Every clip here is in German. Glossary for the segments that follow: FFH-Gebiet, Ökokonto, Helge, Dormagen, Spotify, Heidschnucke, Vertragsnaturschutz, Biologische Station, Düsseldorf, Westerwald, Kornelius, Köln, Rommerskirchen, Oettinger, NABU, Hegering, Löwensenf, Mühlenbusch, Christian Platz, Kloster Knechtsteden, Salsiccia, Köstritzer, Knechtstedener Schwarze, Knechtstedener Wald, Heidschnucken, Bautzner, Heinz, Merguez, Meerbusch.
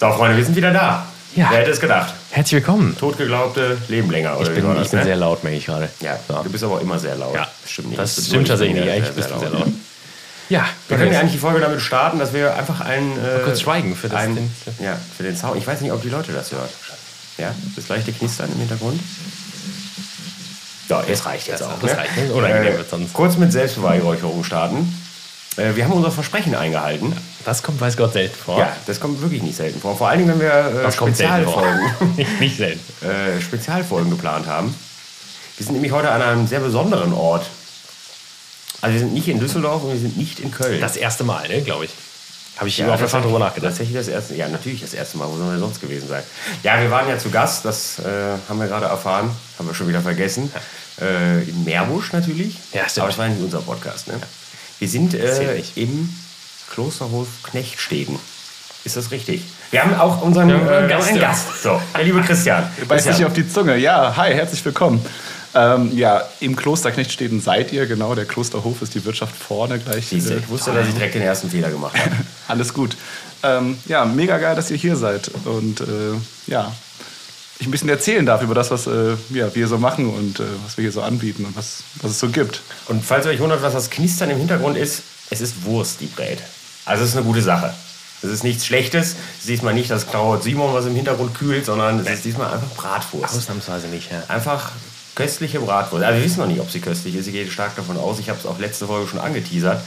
So, Freunde, wir sind wieder da. Ja. Wer hätte es gedacht? Herzlich willkommen. Totgeglaubte Leben länger. Oder ich bin sehr laut, merke ich gerade. Ja, ja, du bist aber immer sehr laut. Ja, stimmt nicht. Das stimmt tatsächlich nicht. Eigentlich bist du sehr laut. Ja, wir können ja eigentlich die Folge damit starten, dass wir einfach kurz schweigen für den Sound. Ich weiß nicht, ob die Leute das hören. Ja, das leichte Knistern im Hintergrund. Ja, es reicht jetzt auch. Kurz mit Selbstbeweihräucherung starten. Wir haben unser Versprechen eingehalten. Ja, das kommt, weiß Gott, selten vor. Ja, das kommt wirklich nicht selten vor. Vor allen Dingen, wenn wir Spezialfolgen geplant haben. Wir sind nämlich heute an einem sehr besonderen Ort. Also wir sind nicht in Düsseldorf und wir sind nicht in Köln. Das erste Mal, ne, glaube ich. Habe ich überhaupt schon drüber nachgedacht. Tatsächlich das erste. Ja, natürlich das erste Mal. Wo sollen wir sonst gewesen sein? Ja, wir waren ja zu Gast. Das haben wir gerade erfahren. Haben wir schon wieder vergessen. In Meerbusch natürlich. Ja, stimmt. Aber es war nicht unser Podcast, ne? Ja. Wir sind im Klosterhof Knechtsteden. Ist das richtig? Wir haben auch unseren Gast. So, der liebe Christian. Beiß dich auf die Zunge. Ja, hi, herzlich willkommen. Ja, im Kloster Knechtsteden seid ihr, genau. Der Klosterhof ist die Wirtschaft vorne gleich. Siehste, ich wusste, dass ich direkt den ersten Fehler gemacht habe. Alles gut. Ja, mega geil, dass ihr hier seid. Und ich ein bisschen erzählen darf über das, was wir so machen und was wir hier so anbieten und was es so gibt. Und falls ihr euch wundert, was das Knistern im Hintergrund ist, es ist Wurst, die brät. Also es ist eine gute Sache. Es ist nichts Schlechtes. Es ist diesmal nicht das Klaus Simon, was im Hintergrund kühlt, sondern es ist diesmal einfach Bratwurst. Ausnahmsweise nicht, ja. Einfach köstliche Bratwurst. Also wir wissen noch nicht, ob sie köstlich ist. Ich gehe stark davon aus. Ich habe es auch letzte Folge schon angeteasert.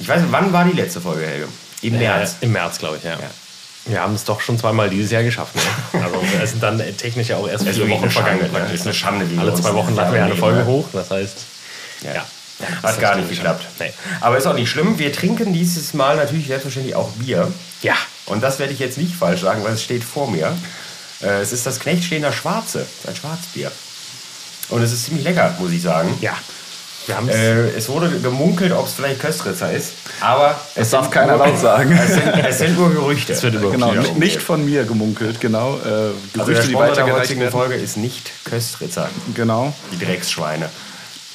Ich weiß nicht, wann war die letzte Folge, Helge? Im März. Im März, glaube ich, ja. Wir haben es doch schon zweimal dieses Jahr geschafft. Ne? Also es sind dann technisch ja auch erst 4 Wochen vergangen. Das ist eine Schande. Alle 2 Wochen laden wir eine Folge hoch. Das heißt, ja. Hat gar nicht geklappt. Nee. Aber ist auch nicht schlimm. Wir trinken dieses Mal natürlich selbstverständlich auch Bier. Ja. Und das werde ich jetzt nicht falsch sagen, weil es steht vor mir. Es ist das Knechtstedener Schwarze. Ein Schwarzbier. Und es ist ziemlich lecker, muss ich sagen. Ja. Es wurde gemunkelt, ob es vielleicht Köstritzer ist, aber es darf keiner laut sagen. Es sind nur Gerüchte. Es wird genau, nicht von mir gemunkelt, genau. Gerüchte, die weitergereicht werden. Folge ist nicht Köstritzer. Genau. Die Drecksschweine.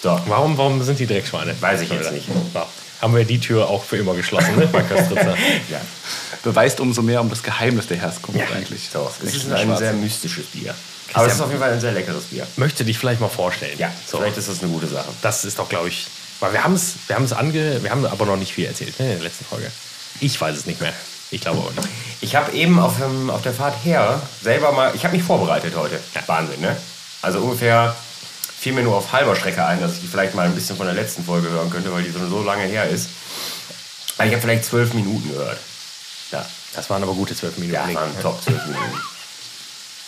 So. Warum sind die Drecksschweine? Weiß ich jetzt nicht. So. Haben wir die Tür auch für immer geschlossen, ne? Bei Köstritzer. Ja. Beweist umso mehr das Geheimnis der Herkunft eigentlich. So. Es ist ein sehr mystisches Bier. Christian, aber es ist auf jeden Fall ein sehr leckeres Bier. Möchte dich vielleicht mal vorstellen. Ja, so. Vielleicht ist das eine gute Sache. Das ist doch, glaube ich, weil wir haben aber noch nicht viel erzählt, ne, in der letzten Folge. Ich weiß es nicht mehr. Ich glaube auch nicht. Ich habe eben auf der Fahrt her selber mal, ich habe mich vorbereitet heute. Ja. Wahnsinn, ne? Also ungefähr fiel mir nur auf halber Strecke ein, dass ich die vielleicht mal ein bisschen von der letzten Folge hören könnte, weil die so lange her ist. Also ich habe vielleicht 12 Minuten gehört. Ja. Das waren aber gute 12 Minuten. Ja, waren top 12 Minuten.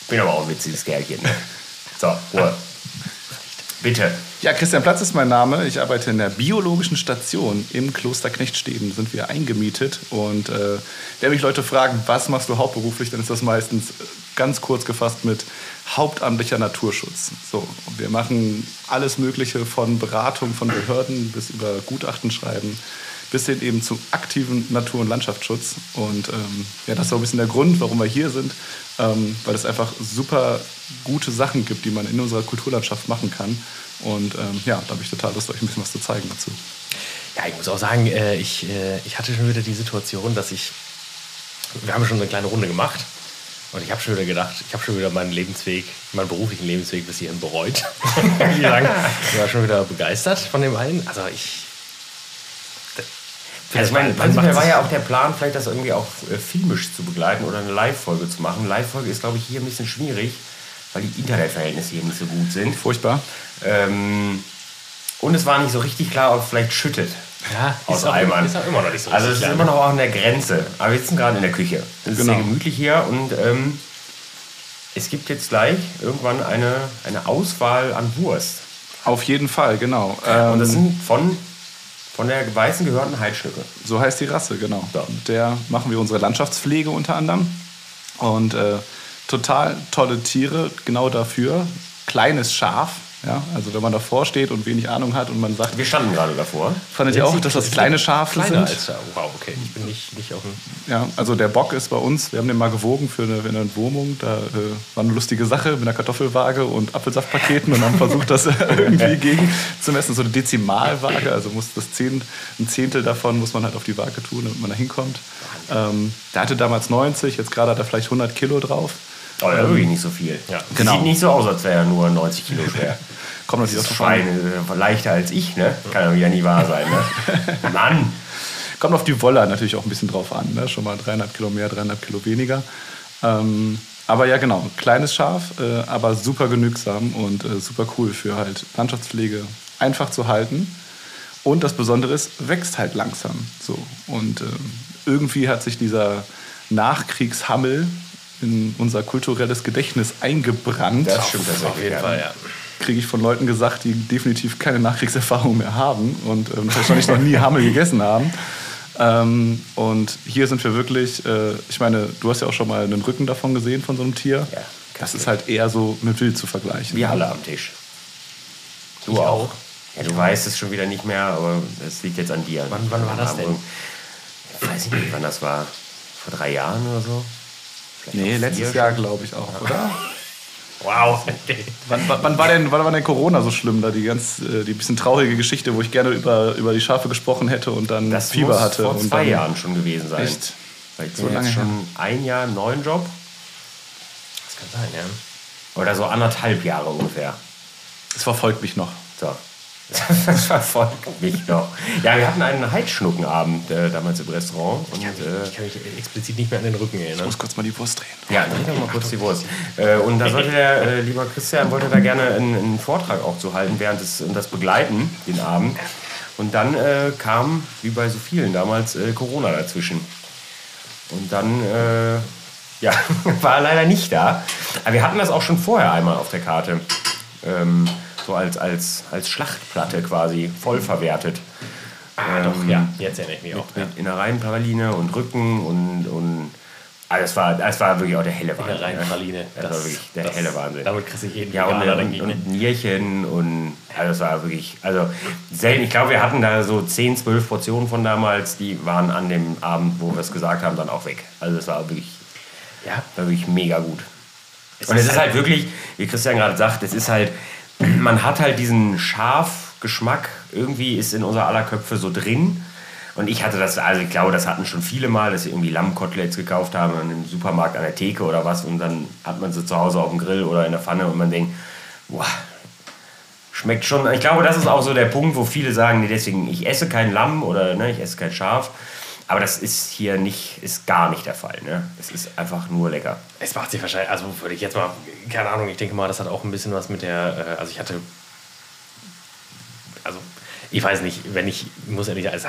Ich bin aber auch ein witziges Kerlchen. Ne? So, Ruhe. Bitte. Ja, Christian Platz ist mein Name. Ich arbeite in der biologischen Station im Kloster Knechtsteden. Sind wir eingemietet. Und wenn mich Leute fragen, was machst du hauptberuflich, dann ist das meistens ganz kurz gefasst mit hauptamtlicher Naturschutz. So, wir machen alles Mögliche von Beratung von Behörden bis über Gutachten schreiben, bis hin eben zum aktiven Natur- und Landschaftsschutz. Und das ist auch ein bisschen der Grund, warum wir hier sind, weil es einfach super gute Sachen gibt, die man in unserer Kulturlandschaft machen kann. Und da habe ich total Lust, euch ein bisschen was zu zeigen dazu. Ja, ich muss auch sagen, ich hatte schon wieder die Situation, dass wir haben schon eine kleine Runde gemacht. Und ich habe schon wieder gedacht, ich habe schon wieder meinen beruflichen Lebensweg bis hierhin bereut. Ich war schon wieder begeistert von dem allen. Also ich meine, prinzipiell war ja auch der Plan, vielleicht das irgendwie auch filmisch zu begleiten oder eine Live-Folge zu machen. Live-Folge ist, glaube ich, hier ein bisschen schwierig, weil die Internetverhältnisse hier nicht so gut sind. Furchtbar. Und es war nicht so richtig klar, ob es vielleicht schüttet. Ja, aus Eimern. Ist auch immer noch nicht so richtig. Also es ist immer noch auch an der Grenze. Aber wir sind gerade in der Küche. Es ist sehr gemütlich hier und es gibt jetzt gleich irgendwann eine Auswahl an Wurst. Auf jeden Fall, genau. Und das sind von der weißen gehörten Heidschnucken. So heißt die Rasse, genau. Ja. Mit der machen wir unsere Landschaftspflege unter anderem. Und total tolle Tiere, genau dafür. Kleines Schaf, Ja, also wenn man davor steht und wenig Ahnung hat und man sagt... Wir standen gerade davor. Fandet ihr auch, dass das kleine Schafe sind? Wow, okay. Ich bin nicht auf dem... Ja, also der Bock ist bei uns, wir haben den mal gewogen für eine Entwurmung. Da war eine lustige Sache mit einer Kartoffelwaage und Apfelsaftpaketen und haben versucht, das irgendwie gegen zu messen. So eine Dezimalwaage, also muss das ein Zehntel davon muss man halt auf die Waage tun, damit man da hinkommt. Der hatte damals 90, jetzt gerade hat er vielleicht 100 Kilo drauf. Oh, ja, wirklich nicht so viel. Ja. Genau. Sieht nicht so aus, als wäre er nur 90 Kilo schwer. Kommt natürlich das Schweine leichter als ich, ne? Kann ja wieder nicht wahr sein, ne? Mann! Kommt auf die Wolle natürlich auch ein bisschen drauf an, ne? Schon mal 3,5 Kilo mehr, 3,5 Kilo weniger. Aber ja, genau. Kleines Schaf, aber super genügsam und super cool für halt Landschaftspflege einfach zu halten. Und das Besondere ist, wächst halt langsam. So. Und irgendwie hat sich dieser Nachkriegshammel in unser kulturelles Gedächtnis eingebrannt. Das stimmt, das auf jeden Fall, ja. Kriege ich von Leuten gesagt, die definitiv keine Nachkriegserfahrung mehr haben und wahrscheinlich noch nie Hammel gegessen haben. Und hier sind wir wirklich, ich meine, du hast ja auch schon mal einen Rücken davon gesehen von so einem Tier. Ja, das ist halt eher so mit Wild zu vergleichen. Wir alle am Tisch. Du ich auch. Ja, du weißt es schon wieder nicht mehr, aber es liegt jetzt an dir. Wann war das denn? Ich weiß nicht, wann das war. Vor 3 Jahren oder so? Vielleicht letztes Jahr glaube ich auch, oder? Wow. Wann war denn Corona so schlimm? Da die bisschen traurige Geschichte, wo ich gerne über die Schafe gesprochen hätte und dann das Fieber hatte. Das muss vor 2 Jahren schon gewesen sein. Echt? Vielleicht so lange schon 1 Jahr im neuen Job? Das kann sein, ja. Oder so 1,5 Jahre ungefähr. Das verfolgt mich noch. So. Das verfolgt mich noch. Ja, wir hatten einen Heidschnuckenabend damals im Restaurant. Ich kann mich explizit nicht mehr an den Rücken erinnern. Ich muss kurz mal die Wurst drehen. Ja, dreh doch mal kurz die Wurst. Und da sollte der lieber Christian wollte da gerne einen Vortrag auch zu halten, während das Begleiten den Abend. Und dann kam, wie bei so vielen damals, Corona dazwischen. Und dann war er leider nicht da. Aber wir hatten das auch schon vorher einmal auf der Karte. So als Schlachtplatte quasi voll verwertet. Doch, ja, jetzt erinnere ich mich auch. Mit Innereienpraline und Rücken und das war wirklich auch der helle Wahnsinn. Innereienpraline, das war wirklich der helle Wahnsinn. Damit kriegst du jeden und Nierchen und das war wirklich, also selten. Ich glaube, wir hatten da so 10, 12 Portionen von damals, die waren an dem Abend, wo wir es gesagt haben, dann auch weg. Also das war wirklich, war wirklich mega gut. Es ist halt wirklich, wie Christian gerade sagt, es ist halt, man hat halt diesen Schafgeschmack, irgendwie ist in unser aller Köpfe so drin. Und ich hatte das, also ich glaube, das hatten schon viele mal, dass sie irgendwie Lammkoteletts gekauft haben im Supermarkt an der Theke oder was. Und dann hat man sie zu Hause auf dem Grill oder in der Pfanne und man denkt, boah, schmeckt schon. Ich glaube, das ist auch so der Punkt, wo viele sagen, nee, deswegen, ich esse kein Lamm oder ich esse kein Schaf. Aber das ist hier gar nicht der Fall. Ne? Es ist einfach nur lecker. Es macht sich wahrscheinlich, also würde ich jetzt mal, keine Ahnung, ich denke mal, das hat auch ein bisschen was mit der, es hat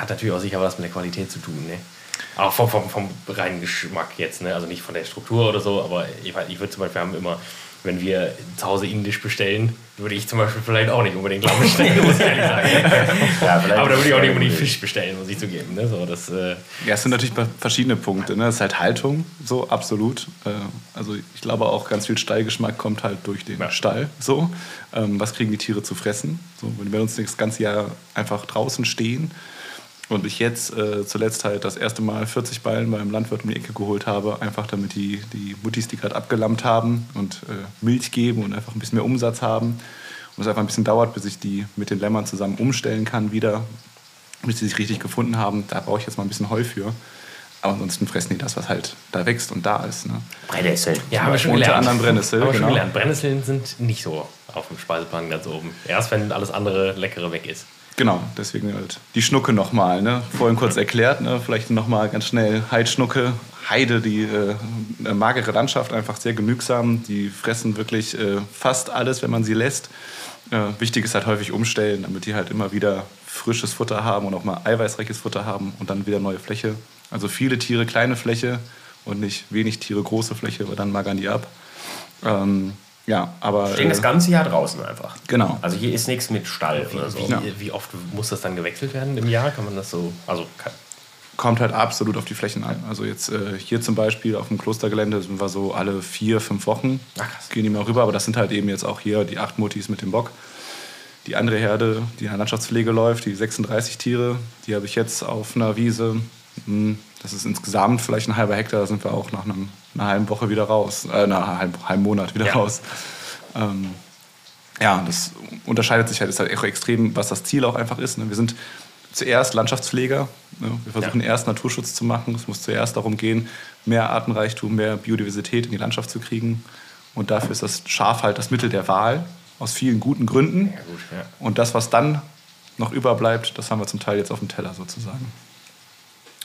natürlich auch sicher was mit der Qualität zu tun. Ne? Auch vom reinen Geschmack jetzt, ne? Also nicht von der Struktur oder so, aber ich würde zum Beispiel haben immer, wenn wir zu Hause indisch bestellen, würde ich zum Beispiel vielleicht auch nicht unbedingt Lamm bestellen, muss ich ehrlich sagen. Aber da würde ich auch nicht unbedingt Fisch bestellen, muss ich zugeben. Ne? So, das sind natürlich verschiedene Punkte. Ne? Das ist halt Haltung, so absolut. Also ich glaube auch, ganz viel Stallgeschmack kommt halt durch den Stall. So. Was kriegen die Tiere zu fressen? So, wenn wir uns das ganze Jahr einfach draußen stehen und ich jetzt zuletzt halt das erste Mal 40 Ballen beim Landwirt um die Ecke geholt habe, einfach damit die Muttis, die gerade abgelammt haben und Milch geben und einfach ein bisschen mehr Umsatz haben. Und es einfach ein bisschen dauert, bis ich die mit den Lämmern zusammen umstellen kann wieder, bis sie sich richtig gefunden haben. Da brauche ich jetzt mal ein bisschen Heu für. Aber ansonsten fressen die das, was halt da wächst und da ist. Ne? Brennnesseln. Ja, haben wir schon gelernt. Unter anderem Brennnesseln. Brennnesseln sind nicht so auf dem Speiseplan ganz oben. Erst wenn alles andere Leckere weg ist. Genau, deswegen halt die Schnucke nochmal, ne? Vorhin kurz erklärt, ne? Vielleicht nochmal ganz schnell Heidschnucke. Heide, die magere Landschaft, einfach sehr genügsam. Die fressen wirklich fast alles, wenn man sie lässt. Wichtig ist halt häufig umstellen, damit die halt immer wieder frisches Futter haben und auch mal eiweißreiches Futter haben und dann wieder neue Fläche. Also viele Tiere, kleine Fläche und nicht wenig Tiere, große Fläche, aber dann magern die ab. Stehen das ganze Jahr draußen einfach. Genau. Also hier ist nichts mit Stall oder so. Wie oft muss das dann gewechselt werden im Jahr? Kann man das so... Kommt halt absolut auf die Flächen an. Also jetzt hier zum Beispiel auf dem Klostergelände sind wir so alle 4, 5 Wochen. Ach, krass. Gehen die mal rüber, aber das sind halt eben jetzt auch hier die 8 Muttis mit dem Bock. Die andere Herde, die in der Landschaftspflege läuft, die 36 Tiere, die habe ich jetzt auf einer Wiese. Das ist insgesamt vielleicht ein halber Hektar, da sind wir auch nach einer halben Woche wieder raus, halben Monat wieder raus. Ja, das unterscheidet sich halt, ist halt extrem, was das Ziel auch einfach ist. Ne? Wir sind zuerst Landschaftspfleger, ne? Wir versuchen erst Naturschutz zu machen. Es muss zuerst darum gehen, mehr Artenreichtum, mehr Biodiversität in die Landschaft zu kriegen. Und dafür ist das Schaf halt das Mittel der Wahl, aus vielen guten Gründen. Ja, gut, ja. Und das, was dann noch überbleibt, das haben wir zum Teil jetzt auf dem Teller sozusagen.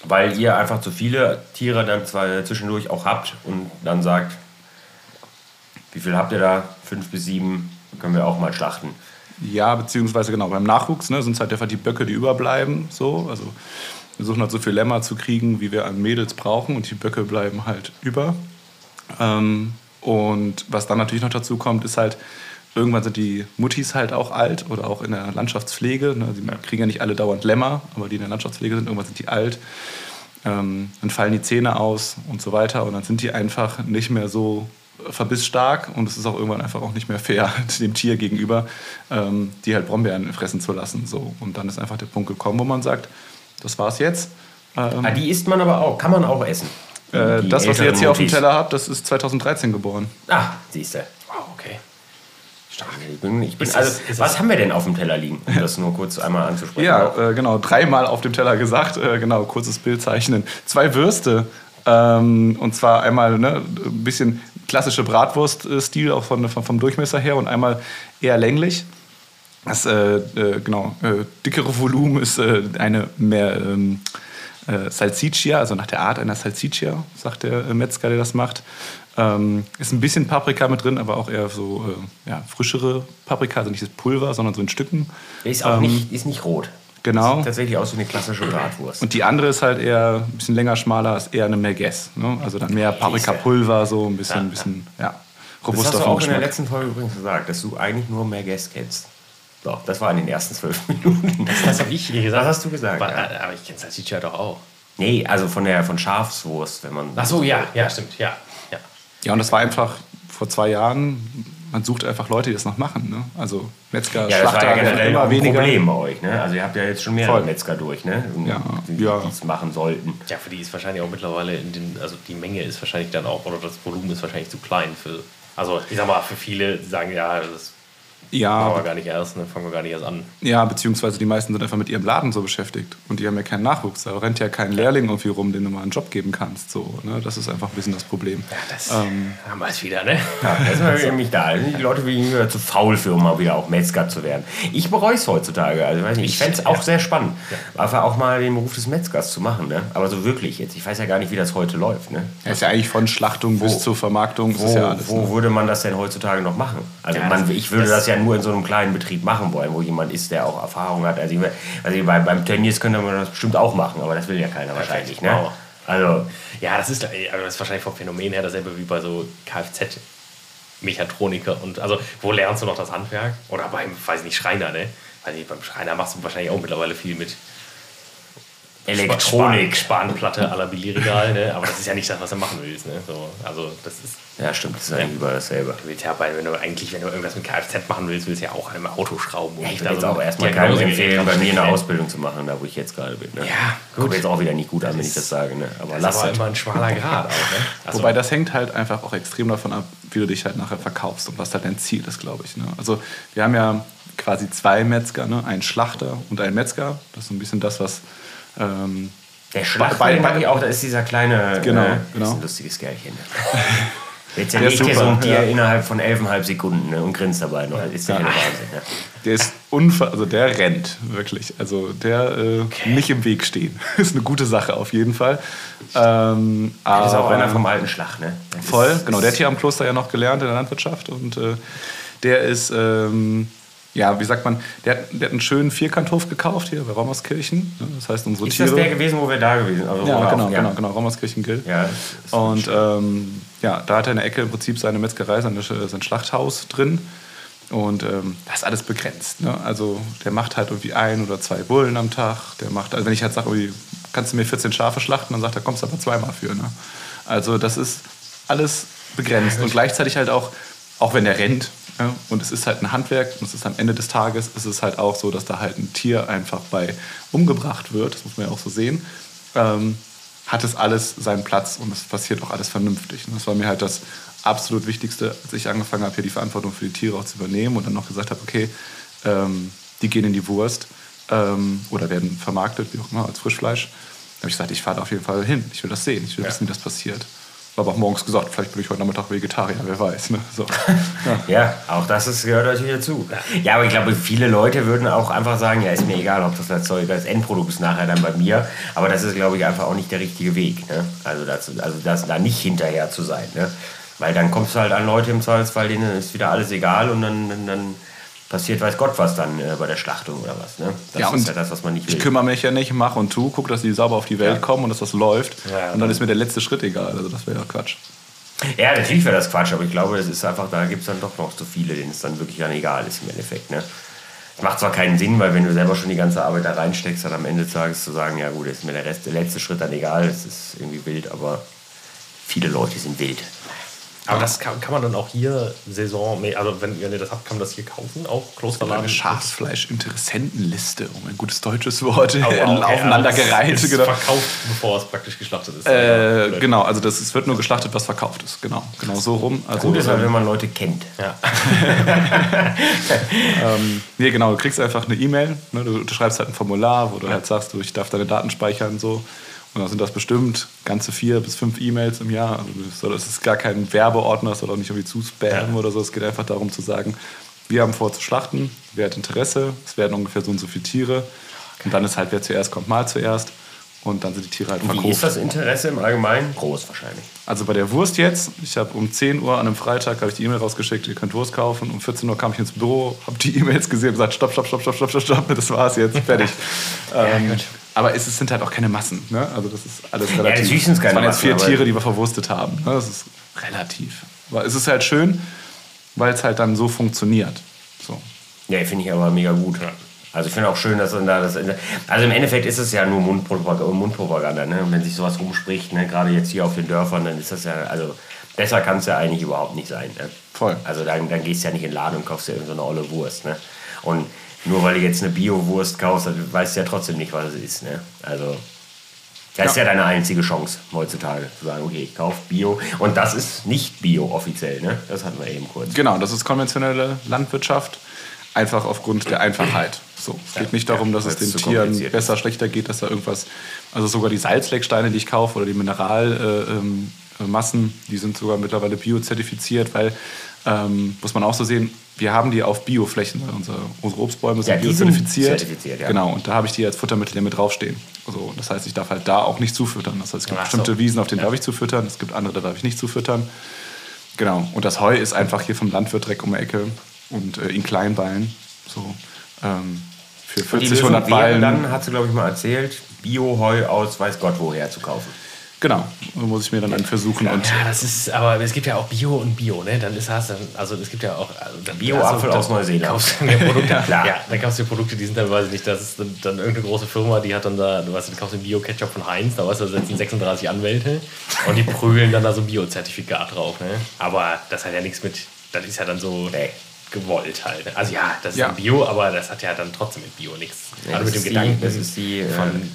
Weil ihr einfach zu viele Tiere dann zwar zwischendurch auch habt und dann sagt, wie viel habt ihr da? 5 bis 7... können wir auch mal schlachten. Ja, beziehungsweise genau, beim Nachwuchs, ne, sind es halt einfach die Böcke, die überbleiben. So. Also wir versuchen halt so viel Lämmer zu kriegen, wie wir an Mädels brauchen, und die Böcke bleiben halt über. Und was dann natürlich noch dazu kommt, ist halt, irgendwann sind die Muttis halt auch alt oder auch in der Landschaftspflege. Ne, die kriegen ja nicht alle dauernd Lämmer, aber die in der Landschaftspflege sind, irgendwann sind die alt. Dann fallen die Zähne aus und so weiter, und dann sind die einfach nicht mehr so verbissstark, und es ist auch irgendwann einfach auch nicht mehr fair dem Tier gegenüber, die halt Brombeeren fressen zu lassen. So. Und dann ist einfach der Punkt gekommen, wo man sagt, das war's jetzt. Die isst man aber auch, kann man auch essen. Das, was ihr jetzt hier auf dem Teller habt, das ist 2013 geboren. Ah, siehst du. Wow, okay. Was haben wir denn auf dem Teller liegen, um das nur kurz einmal anzusprechen? Ja, genau, 3-mal auf dem Teller gesagt, genau, kurzes Bild zeichnen. 2 Würste, und zwar einmal, ne, ein bisschen klassische Bratwurst-Stil, auch vom Durchmesser her, und einmal eher länglich. Das dickere Volumen ist eine mehr Salsiccia, also nach der Art einer Salsiccia, sagt der Metzger, der das macht. Ist ein bisschen Paprika mit drin, aber auch eher so frischere Paprika, also nicht das Pulver, sondern so in Stücken. Ist auch nicht rot. Genau. Das sieht tatsächlich aus wie eine klassische Bratwurst. Und die andere ist halt eher ein bisschen länger, schmaler, ist eher eine Merguez. Ne? Also dann mehr Paprikapulver, so ein bisschen, robuster. Das hast du auch in der letzten Folge übrigens gesagt, dass du eigentlich nur Merguez kennst. Doch, das war in den ersten 12 Minuten. Das habe ich gesagt. Das hast du gesagt. Aber ich kenne Salsiccia doch auch. Nee, also von Schafswurst, wenn man... Ach so, ja, stimmt, ja. Ja, und das war einfach vor 2 Jahren... Man sucht einfach Leute, die das noch machen. Ne? Also Metzger, Schlachter, das war generell immer weniger. Problem bei euch. Ne? Also ihr habt ja jetzt schon mehrere Metzger durch, ne? Die es machen sollten. Ja, für die ist wahrscheinlich auch mittlerweile, die Menge ist wahrscheinlich dann auch, oder das Volumen ist wahrscheinlich zu klein. Für viele sagen, fangen wir gar nicht erst an. Ja, beziehungsweise die meisten sind einfach mit ihrem Laden so beschäftigt. Und die haben ja keinen Nachwuchs. Da rennt ja kein Lehrling irgendwie rum, den du mal einen Job geben kannst. So, ne? Das ist einfach ein bisschen das Problem. Ja, das haben wir es wieder, ne? Ja, das war nämlich da. Die Leute sind zu faul für, um mal wieder auch Metzger zu werden. Ich bereue es heutzutage. Also, ich fände es auch sehr spannend, einfach auch mal den Beruf des Metzgers zu machen. Ne? Aber so wirklich jetzt. Ich weiß ja gar nicht, wie das heute läuft. Ne? Das ist ja eigentlich von Schlachtung bis zur Vermarktung. Das ist ja alles, wo würde man das denn heutzutage noch machen? Also ich würde das ja nur in so einem kleinen Betrieb machen wollen, wo jemand ist, der auch Erfahrung hat. Also beim Tennis könnte man das bestimmt auch machen, aber das will ja keiner wahrscheinlich. Ne? Wow. Also ja, das ist wahrscheinlich vom Phänomen her dasselbe wie bei so Kfz-Mechatroniker. Und also wo lernst du noch das Handwerk? Oder Schreiner, ne? Beim Schreiner machst du wahrscheinlich auch mittlerweile viel mit Elektronik, Spanplatte à la Billy-Regal, ne? Aber das ist ja nicht das, was du machen willst. Ne? So, also das ist... Ja, stimmt, das ist eigentlich überall dasselbe. Du willst wenn du irgendwas mit Kfz machen willst, willst du ja auch im Auto schrauben. Ich würde jetzt auch erstmal keinem empfehlen, bei mir eine Ausbildung zu machen, da wo ich jetzt gerade bin. Ne? Ja, gut. Kommt jetzt auch wieder nicht gut an, wenn ich das sage. Ne? Aber das ist aber immer ein schmaler Grad auch. Ne? Also, wobei das hängt halt einfach auch extrem davon ab, wie du dich halt nachher verkaufst und was da dein Ziel ist, glaube ich. Ne? Also wir haben ja quasi 2 Metzger, ne? Einen Schlachter und einen Metzger. Das ist so ein bisschen das, was... der Schlachter, da ist dieser kleine... Genau. Das ist ein lustiges Kerlchen. Jetzt erlegt er so ein Tier innerhalb von 11,5 Sekunden, ne, und grinst dabei noch. Ist der Wahnsinn. Ne? Der ist der rennt wirklich. Also der nicht im Weg stehen. Ist eine gute Sache auf jeden Fall. Das ist auch einer vom alten Schlag, ne? Der hat hier am Kloster ja noch gelernt in der Landwirtschaft. Und der ist, der hat einen schönen Vierkanthof gekauft hier bei Rommerskirchen. Ne? Das heißt, unsere Tiere... Ist das der gewesen, wo wir da gewesen sind? Also genau, Rommerskirchen gilt. Ja, und da hat er in der Ecke im Prinzip seine Metzgerei, sein Schlachthaus drin. Und das ist alles begrenzt. Ne? Also der macht halt irgendwie 1 oder 2 Bullen am Tag. Der macht, also wenn ich halt sage, kannst du mir 14 Schafe schlachten, dann sagt er, kommst du aber 2-mal für. Ne? Also das ist alles begrenzt. Und gleichzeitig halt auch wenn der rennt, Ja, und es ist halt ein Handwerk und es ist am Ende des Tages, es ist halt auch so, dass da halt ein Tier einfach bei umgebracht wird, das muss man ja auch so sehen, hat es alles seinen Platz und es passiert auch alles vernünftig. Und das war mir halt das absolut Wichtigste, als ich angefangen habe, hier die Verantwortung für die Tiere auch zu übernehmen und dann noch gesagt habe, okay, die gehen in die Wurst oder werden vermarktet, wie auch immer, als Frischfleisch. Da habe ich gesagt, ich fahre da auf jeden Fall hin, ich will das sehen, ich will wissen, wie das passiert. Aber auch morgens gesagt, vielleicht bin ich heute Nachmittag Vegetarier, wer weiß. Ne? So. Ja, auch das gehört natürlich dazu. Ja, aber ich glaube, viele Leute würden auch einfach sagen, ja, ist mir egal, ob das Zeug, das Endprodukt ist nachher dann bei mir. Aber das ist, glaube ich, einfach auch nicht der richtige Weg. Ne? Also da nicht hinterher zu sein. Ne? Weil dann kommst du halt an Leute im Zweifelsfall, denen ist wieder alles egal und dann passiert weiß Gott was dann bei der Schlachtung oder was. Ne? Das ist ja das, was man nicht will. Ich kümmere mich ja nicht, mache und tue, gucke, dass die sauber auf die Welt kommen und dass das läuft. Ja, und dann ist mir der letzte Schritt egal. Also das wäre ja Quatsch. Ja, natürlich wäre das Quatsch, aber ich glaube, das ist einfach, da gibt es dann doch noch so viele, denen es dann wirklich dann egal ist im Endeffekt. Ne? Das macht zwar keinen Sinn, weil wenn du selber schon die ganze Arbeit da reinsteckst, dann am Ende des Tages zu sagen, ja gut, ist mir der letzte Schritt dann egal, das ist irgendwie wild, aber viele Leute sind wild. Aber das kann man dann auch hier also wenn ihr das habt, kann man das hier kaufen, auch Klosterladen? Eine Schafsfleisch-Interessentenliste, um ein gutes deutsches Wort, aufeinandergereiht. Das ist verkauft, bevor es praktisch geschlachtet ist. Genau, also es wird nur geschlachtet, was verkauft ist, genau so rum. Also, gut ist halt, wenn man Leute kennt. Ja. Du kriegst einfach eine E-Mail, ne? Du schreibst halt ein Formular, wo du halt sagst, ich darf deine Daten speichern, so. Und dann sind das bestimmt ganze 4 bis 5 E-Mails im Jahr. Also das ist gar kein Werbeordner, es soll auch nicht irgendwie zuspammen oder so. Es geht einfach darum zu sagen, wir haben vor zu schlachten, wer hat Interesse, es werden ungefähr so und so viele Tiere. Und dann ist halt, wer zuerst kommt, mal zuerst. Und dann sind die Tiere halt verkauft. Wie ist das Interesse im Allgemeinen? Groß wahrscheinlich. Also bei der Wurst jetzt, ich habe um 10 Uhr an einem Freitag habe ich die E-Mail rausgeschickt, ihr könnt Wurst kaufen. Um 14 Uhr kam ich ins Büro, habe die E-Mails gesehen und gesagt, stopp, das war's jetzt, fertig. Gut. Aber es sind halt auch keine Massen. Ne? Also das ist alles relativ. Ja, das waren jetzt 4 Tiere, die wir verwurstet haben. Ne? Das ist relativ. Aber es ist halt schön, weil es halt dann so funktioniert. So. Ja, finde ich aber mega gut. Also ich finde auch schön, dass dann da das... Also im Endeffekt ist es ja nur Mundpropaganda. Ne? Und wenn sich sowas rumspricht, ne? Gerade jetzt hier auf den Dörfern, dann ist das ja... Also besser kann es ja eigentlich überhaupt nicht sein. Ne? Voll. Also dann gehst du ja nicht in den Laden und kaufst ja irgendeine olle Wurst. Ne? Und... Nur weil du jetzt eine Bio-Wurst kaufst, weißt du ja trotzdem nicht, was es ist. Ne? Also, das ist ja deine einzige Chance heutzutage, zu sagen, okay, ich kaufe Bio. Und das ist nicht Bio offiziell, ne? Das hatten wir eben kurz. Genau, das ist konventionelle Landwirtschaft, einfach aufgrund der Einfachheit. So, es geht nicht darum, dass es den Tieren besser, schlechter geht, dass da irgendwas... Also sogar die Salzlecksteine, die ich kaufe, oder die Mineralmassen, die sind sogar mittlerweile bio-zertifiziert, weil, muss man auch so sehen... Wir haben die auf Bioflächen, weil unsere Obstbäume sind biozertifiziert. Ja. Genau, und da habe ich die als Futtermittel ja mit draufstehen. Also, das heißt, ich darf halt da auch nicht zufüttern. Das heißt, es gibt bestimmte Wiesen, auf denen darf ich zufüttern, es gibt andere, da darf ich nicht zufüttern. Genau, und das Heu ist einfach hier vom Landwirt direkt um die Ecke und in Kleinballen. So, für 40, 100 Ballen. Dann hat sie, glaube ich, mal erzählt, Bio-Heu aus weiß Gott woher zu kaufen. Genau, muss ich mir dann versuchen. Und ja, das ist, aber es gibt ja auch Bio und Bio, ne? Dann ist das, also es gibt ja auch... Also Bio-Apfel aus Neuseeland. Kaufst du mir Produkte, dann kaufst du dir Produkte, die sind dann, weiß ich nicht, das ist dann irgendeine große Firma, die hat dann da, du weißt, du kaufst den Bio-Ketchup von Heinz, da weißt du, da sitzen 36 Anwälte und die prügeln dann da so ein Bio-Zertifikat drauf, ne? Aber das hat ja nichts mit, das ist ja dann so... Nee. Gewollt halt. Also ja, das ist Bio, aber das hat ja dann trotzdem mit Bio nichts. Also mit dem Gedanken, das ist die...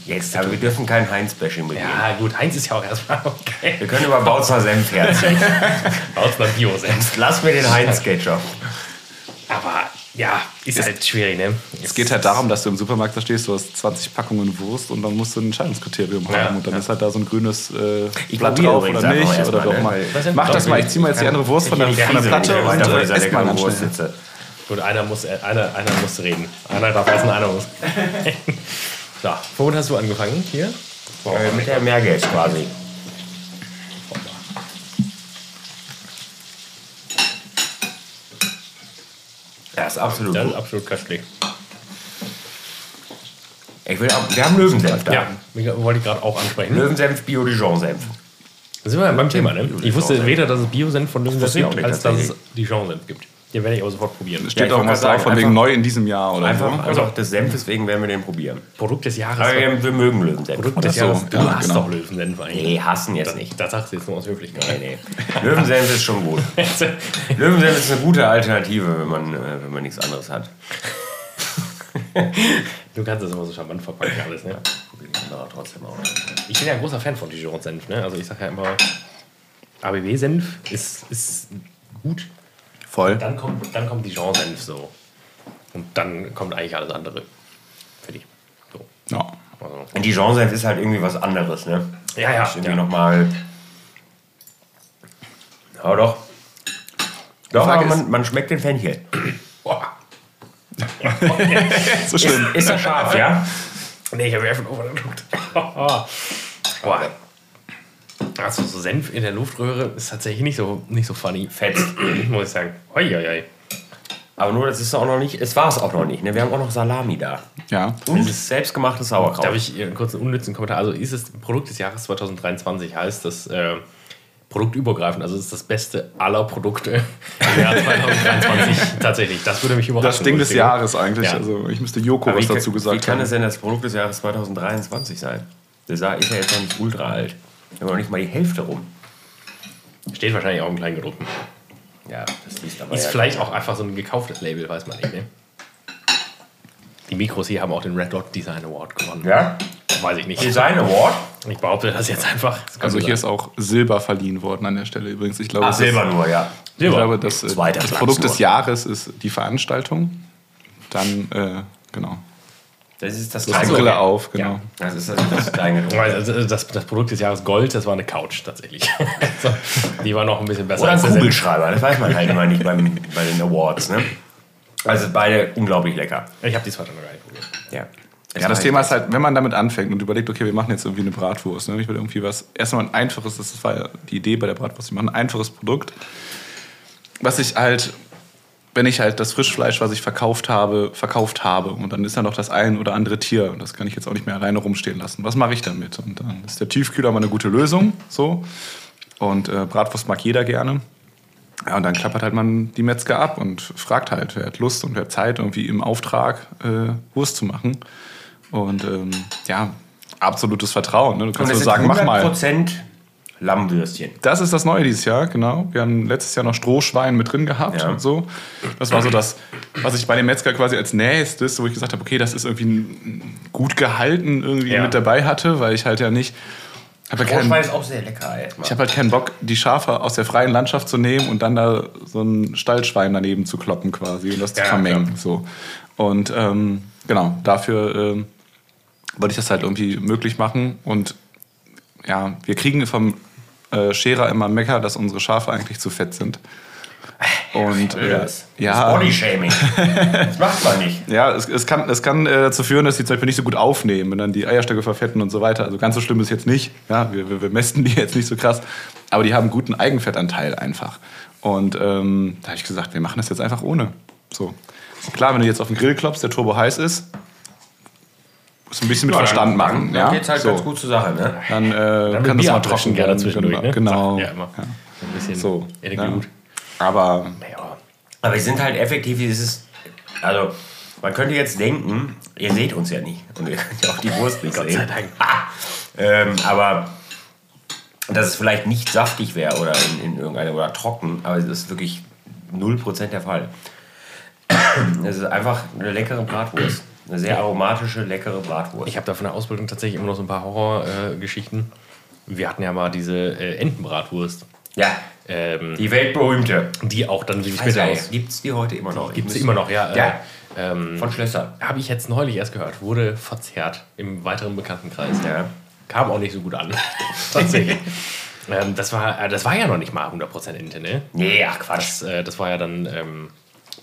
Jetzt, aber wir dürfen kein Heinz-Bashing mitnehmen. Ja gut, Heinz ist ja auch erstmal okay. Wir können über Bautzner Senf herziehen. Bautzner Bio-Senf. Lass mir den Heinz-Ketchup. Aber ja, ist halt schwierig, ne? Es geht halt darum, dass du im Supermarkt da stehst, du hast 20 Packungen Wurst und dann musst du ein Entscheidungskriterium haben. Und dann ist halt da so ein grünes Blatt drauf oder nicht. Oder wie auch mal. Mach das mal, ich zieh mal jetzt die andere Wurst von der Platte und ess mal ganz schnell. Gut, einer muss reden. Einer darf essen, einer muss. So, womit hast du angefangen? Hier? Mit der Meergeld quasi. Das ist absolut gut. Das ist absolut köstlich. Wir haben Löwensenf da. Ja, wollte ich gerade auch ansprechen. Löwensenf, Bio-Dijon-Senf. Da sind wir beim Thema, ne? Ich wusste weder, dass es Bio-Senf von Löwensenf gibt, als dass es Dijon-Senf gibt. Den werde ich aber sofort probieren. Es steht ja, auch was drauf von wegen neu in diesem Jahr oder einfach, so. Also das Senf, deswegen werden wir den probieren. Produkt des Jahres. Aber wir mögen Löwensenf. Produkt des Jahres. Du hast doch Löwensenf eigentlich. Nee, hassen jetzt nicht. Das sagst du jetzt nur aus Höflichkeit. Nee, nee. Löwensenf ist schon gut. Löwensenf ist eine gute Alternative, wenn man nichts anderes hat. Du kannst das immer so charmant verpacken alles, ne? Ich bin ja ein großer Fan von Dijon-Senf, ne? Also ich sag ja immer, ABW-Senf ist gut. Voll. Dann kommt Dijon-Senf so. Und dann kommt eigentlich alles andere. Fertig. So. Ja. Also, und Dijon-Senf ist halt irgendwie was anderes, ne? Ja, ja. Ist irgendwie nochmal... Ja, doch. Doch, aber man schmeckt den Fenchel. Boah. So schlimm. Ist das scharf, ja? Nee, ich habe ja von oben angeguckt. Boah. Also so Senf in der Luftröhre ist tatsächlich nicht so funny. Fett, muss ich sagen. Uiuiui. Aber nur, das ist auch noch nicht, es war es auch noch nicht. Ne? Wir haben auch noch Salami da. Ja. Und selbstgemachtes Sauerkraut. Darf ich kurz einen unnützen Kommentar? Also ist es Produkt des Jahres 2023, heißt das produktübergreifend, also es ist das Beste aller Produkte im Jahr 2023 tatsächlich. Das würde mich überraschen. Das Ding des Jahres eigentlich. Ja. Also ich müsste Joko was dazu gesagt haben. Wie kann es denn das Produkt des Jahres 2023 sein? Der Saar ist ja jetzt noch nicht ultra alt. Wir haben noch nicht mal die Hälfte rum. Steht wahrscheinlich auch im Kleingedruckten. Ja, das liest aber. Ist ja vielleicht auch einfach so ein gekauftes Label, weiß man nicht, ne? Die Mikros hier haben auch den Red Dot Design Award gewonnen. Ja? Weiß ich nicht. Design Award? Ich behaupte das jetzt einfach. Das also hier sein. Ist auch Silber verliehen worden an der Stelle übrigens. Ich glaube, Silber nur, ja. Silber. Ich glaube, das Produkt des Jahres ist die Veranstaltung. Dann, genau. Das ist das Kleingedruckte. Brille auf, genau. Ja. Das ist das Kleingedruckte. Also das Produkt des Jahres Gold, das war eine Couch tatsächlich. Die war noch ein bisschen besser. Oder ein Kugelschreiber, das weiß man halt immer nicht bei den Awards. Ne? Also beide unglaublich lecker. Ich habe die zweite noch gar nicht probiert. Ja. Ja, das Thema ist halt, wenn man damit anfängt und überlegt, okay, wir machen jetzt irgendwie eine Bratwurst. Ne? Ich will irgendwie was, erstmal ein einfaches, das war ja die Idee bei der Bratwurst, wir machen ein einfaches Produkt, was ich halt, wenn ich halt das Frischfleisch, was ich verkauft habe und dann ist ja noch das ein oder andere Tier und das kann ich jetzt auch nicht mehr alleine rumstehen lassen. Was mache ich damit? Und dann ist der Tiefkühler mal eine gute Lösung, so. Und Bratwurst mag jeder gerne. Ja, und dann klappert halt man die Metzger ab und fragt halt, wer hat Lust und wer hat Zeit, irgendwie im Auftrag Wurst zu machen. Und ja, absolutes Vertrauen. Ne? Du kannst nur sagen, mach mal. 100% Lammwürstchen. Das ist das Neue dieses Jahr, genau. Wir haben letztes Jahr noch Strohschwein mit drin gehabt. Ja. Und so. Das war so das, was ich bei dem Metzger quasi als nächstes, wo ich gesagt habe, okay, das ist irgendwie gut gehalten, irgendwie ja mit dabei hatte, weil ich halt ja nicht... Strohschwein ist auch sehr lecker. Ey. Ich habe halt keinen Bock, die Schafe aus der freien Landschaft zu nehmen und dann da so ein Stallschwein daneben zu kloppen quasi und das zu vermengen. Ja. So. Und genau, dafür... wollte ich das halt irgendwie möglich machen. Und ja, wir kriegen vom Scherer immer einen Mecker, dass unsere Schafe eigentlich zu fett sind. Und das Body-Shaming. Das macht man nicht. Ja, es kann dazu führen, dass die zum Beispiel nicht so gut aufnehmen, wenn dann die Eierstöcke verfetten und so weiter. Also ganz so schlimm ist jetzt nicht. Ja, wir mästen die jetzt nicht so krass. Aber die haben einen guten Eigenfettanteil einfach. Und da habe ich gesagt, wir machen das jetzt einfach ohne. So. Klar, wenn du jetzt auf den Grill klopfst, der Turbo heiß ist, ein bisschen mit Verstand machen. Dann geht's halt so ganz gut zur Sache. Ne? Dann kann das mal trocken werden. Zwischendurch, ne? Genau. Ja, immer. Ja. Ein bisschen so, Energie. Aber wir sind halt effektiv, dieses, also man könnte jetzt denken, ihr seht uns ja nicht. Und ihr könnt ja auch die Wurst nicht sehen. Gott sei Dank. Aber dass es vielleicht nicht saftig wäre oder in irgendeiner oder trocken, aber es ist wirklich 0% der Fall. Es ist einfach eine leckere Bratwurst. Eine sehr aromatische, leckere Bratwurst. Ich habe da von der Ausbildung tatsächlich immer noch so ein paar Horrorgeschichten. Wir hatten ja mal diese Entenbratwurst. Ja, die weltberühmte. Die auch dann sieht später aus. Gibt es die heute immer noch? Gibt es immer noch, ja. Ja. Von Schlösser. Habe ich jetzt neulich erst gehört. Wurde verzehrt im weiteren Bekanntenkreis. Ja. Kam auch nicht so gut an. Tatsächlich. Das war ja noch nicht mal 100% Ente, ne? Nee, ach Quatsch. Das war ja dann...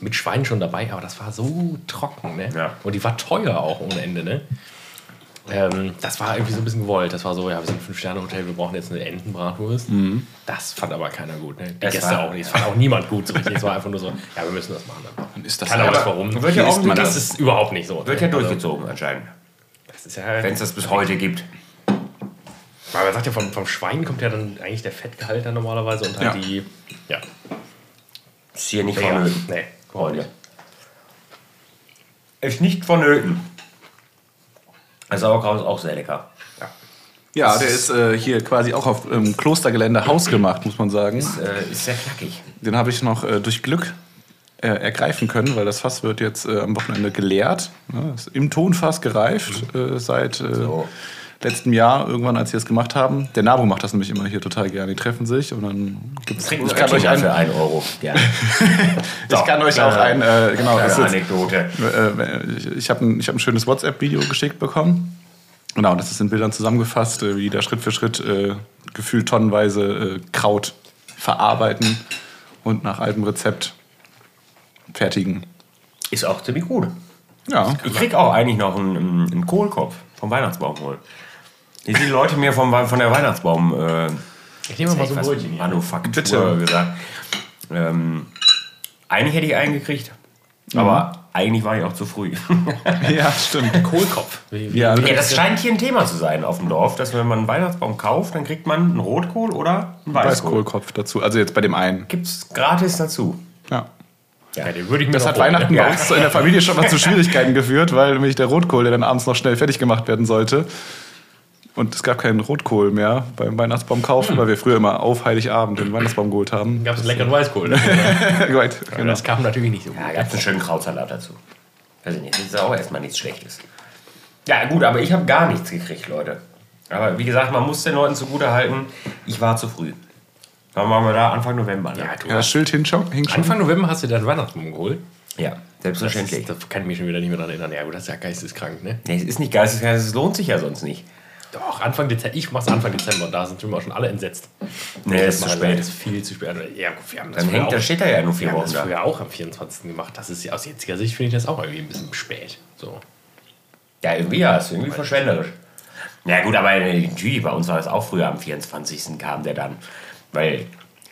mit Schwein schon dabei, aber das war so trocken, ne? Ja. Und die war teuer auch ohne Ende, ne? Das war irgendwie so ein bisschen gewollt. Das war so, ja, wir sind ein 5-Sterne-Hotel, wir brauchen jetzt eine Entenbratwurst. Mhm. Das fand aber keiner gut, ne? Die Gäste auch nicht. Das fand auch niemand gut so richtig. Es war einfach nur so, ja, wir müssen das machen. Dann ist das aber warum? Wird ja auch das ist überhaupt nicht so. Wird ja durchgezogen anscheinend. Ja, wenn es das bis heute gibt. Aber man sagt ja, vom Schwein kommt ja dann eigentlich der Fettgehalt dann normalerweise und halt die... Ja. Ist hier nicht vonnöten. Nee, Freunde. Ist nicht vonnöten. Der Sauerkraut ist auch sehr lecker. Ja, der ist hier quasi auch auf Klostergelände hausgemacht, muss man sagen. Ist sehr knackig. Den habe ich noch durch Glück ergreifen können, weil das Fass wird jetzt am Wochenende geleert. Ne? Ist im Tonfass gereift seit letztem Jahr, irgendwann, als sie das gemacht haben. Der Nabo macht das nämlich immer hier total gerne. Die treffen sich und dann gibt es... Ich kann euch einen für 1 Euro gerne. Ich kann euch auch einen... Genau, das ist eine Anekdote. Ich habe ein schönes WhatsApp-Video geschickt bekommen. Genau, das ist in Bildern zusammengefasst, wie da Schritt für Schritt gefühlt tonnenweise Kraut verarbeiten und nach altem Rezept fertigen. Ist auch ziemlich gut. Ja. Ich krieg auch eigentlich noch einen Kohlkopf vom Weihnachtsbaum holen. Die Leute mir von der Weihnachtsbaum... ich nehme mal so ein Brötchen hier. Manufaktur gesagt. Eigentlich hätte ich einen gekriegt, aber... Eigentlich war ich auch zu früh. Ja, stimmt. Kohlkopf. Ja, das scheint hier ein Thema zu sein auf dem Dorf, dass wenn man einen Weihnachtsbaum kauft, dann kriegt man einen Rotkohl oder einen Weißkohlkopf dazu. Also jetzt bei dem einen. Gibt's gratis dazu. Ja, den würde ich mir das hat Weihnachten bei uns in der Familie schon mal zu Schwierigkeiten geführt, weil nämlich der Rotkohl, der dann abends noch schnell fertig gemacht werden sollte. Und es gab keinen Rotkohl mehr beim Weihnachtsbaum kaufen, weil wir früher immer auf Heiligabend den Weihnachtsbaum geholt haben. Gab es leckeren Weißkohl. Right, genau. Das kam natürlich nicht so gut. Ja, gab es einen schönen Krautsalat dazu. Also nicht, das ist auch erstmal nichts Schlechtes. Ja gut, aber ich habe gar nichts gekriegt, Leute. Aber wie gesagt, man muss den Leuten zugutehalten, ich war zu früh. Dann waren wir da Anfang November. Ne? Ja, das Schild hing schon. Anfang November hast du deinen Weihnachtsbaum geholt? Ja. Selbstverständlich. Das kann ich mich schon wieder nicht mehr daran erinnern. Ja gut, das ist ja geisteskrank, ne? Nee, es ist nicht geisteskrank, es lohnt sich ja sonst nicht. Doch, Anfang Dezember. Ich mach's Anfang Dezember und da sind wir auch schon alle entsetzt. Nee, das ist zu spät. Das ist viel zu spät. Ja, gut, wir haben das früher auch... Da steht da ja nur 4 Wochen. Das früher auch am 24. gemacht. Das ist ja aus jetziger Sicht, finde ich das auch irgendwie ein bisschen spät. So. Ja, irgendwie ja. Ist irgendwie verschwenderisch. Ja gut, aber natürlich, bei uns war das auch früher. Am 24. kam der dann. Weil...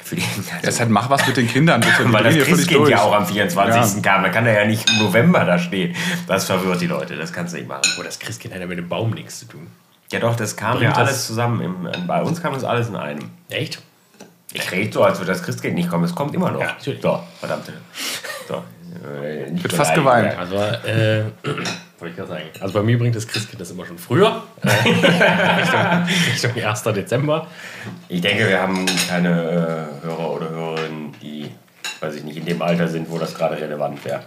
Für die, also das hat mach was mit den Kindern. Bitte. Weil das Christkind ja auch am 24. kam. Da kann er ja nicht im November da stehen. Das verwirrt die Leute. Das kannst du nicht machen. Oh, das Christkind hat ja mit dem Baum nichts zu tun. Ja doch, das kam ja alles zusammen. Bei uns kam das alles in einem. Echt? Ich rede so, als würde das Christkind nicht kommen. Es kommt immer noch. Ja, natürlich. So, verdammt. So. Ich bin fast geweint. Also, wollte ich gerade sagen. Also bei mir bringt das Christkind das immer schon früher. Richtung 1. Dezember. Ich denke, wir haben keine Hörer oder Hörerinnen, die, weiß ich nicht, in dem Alter sind, wo das gerade relevant wäre.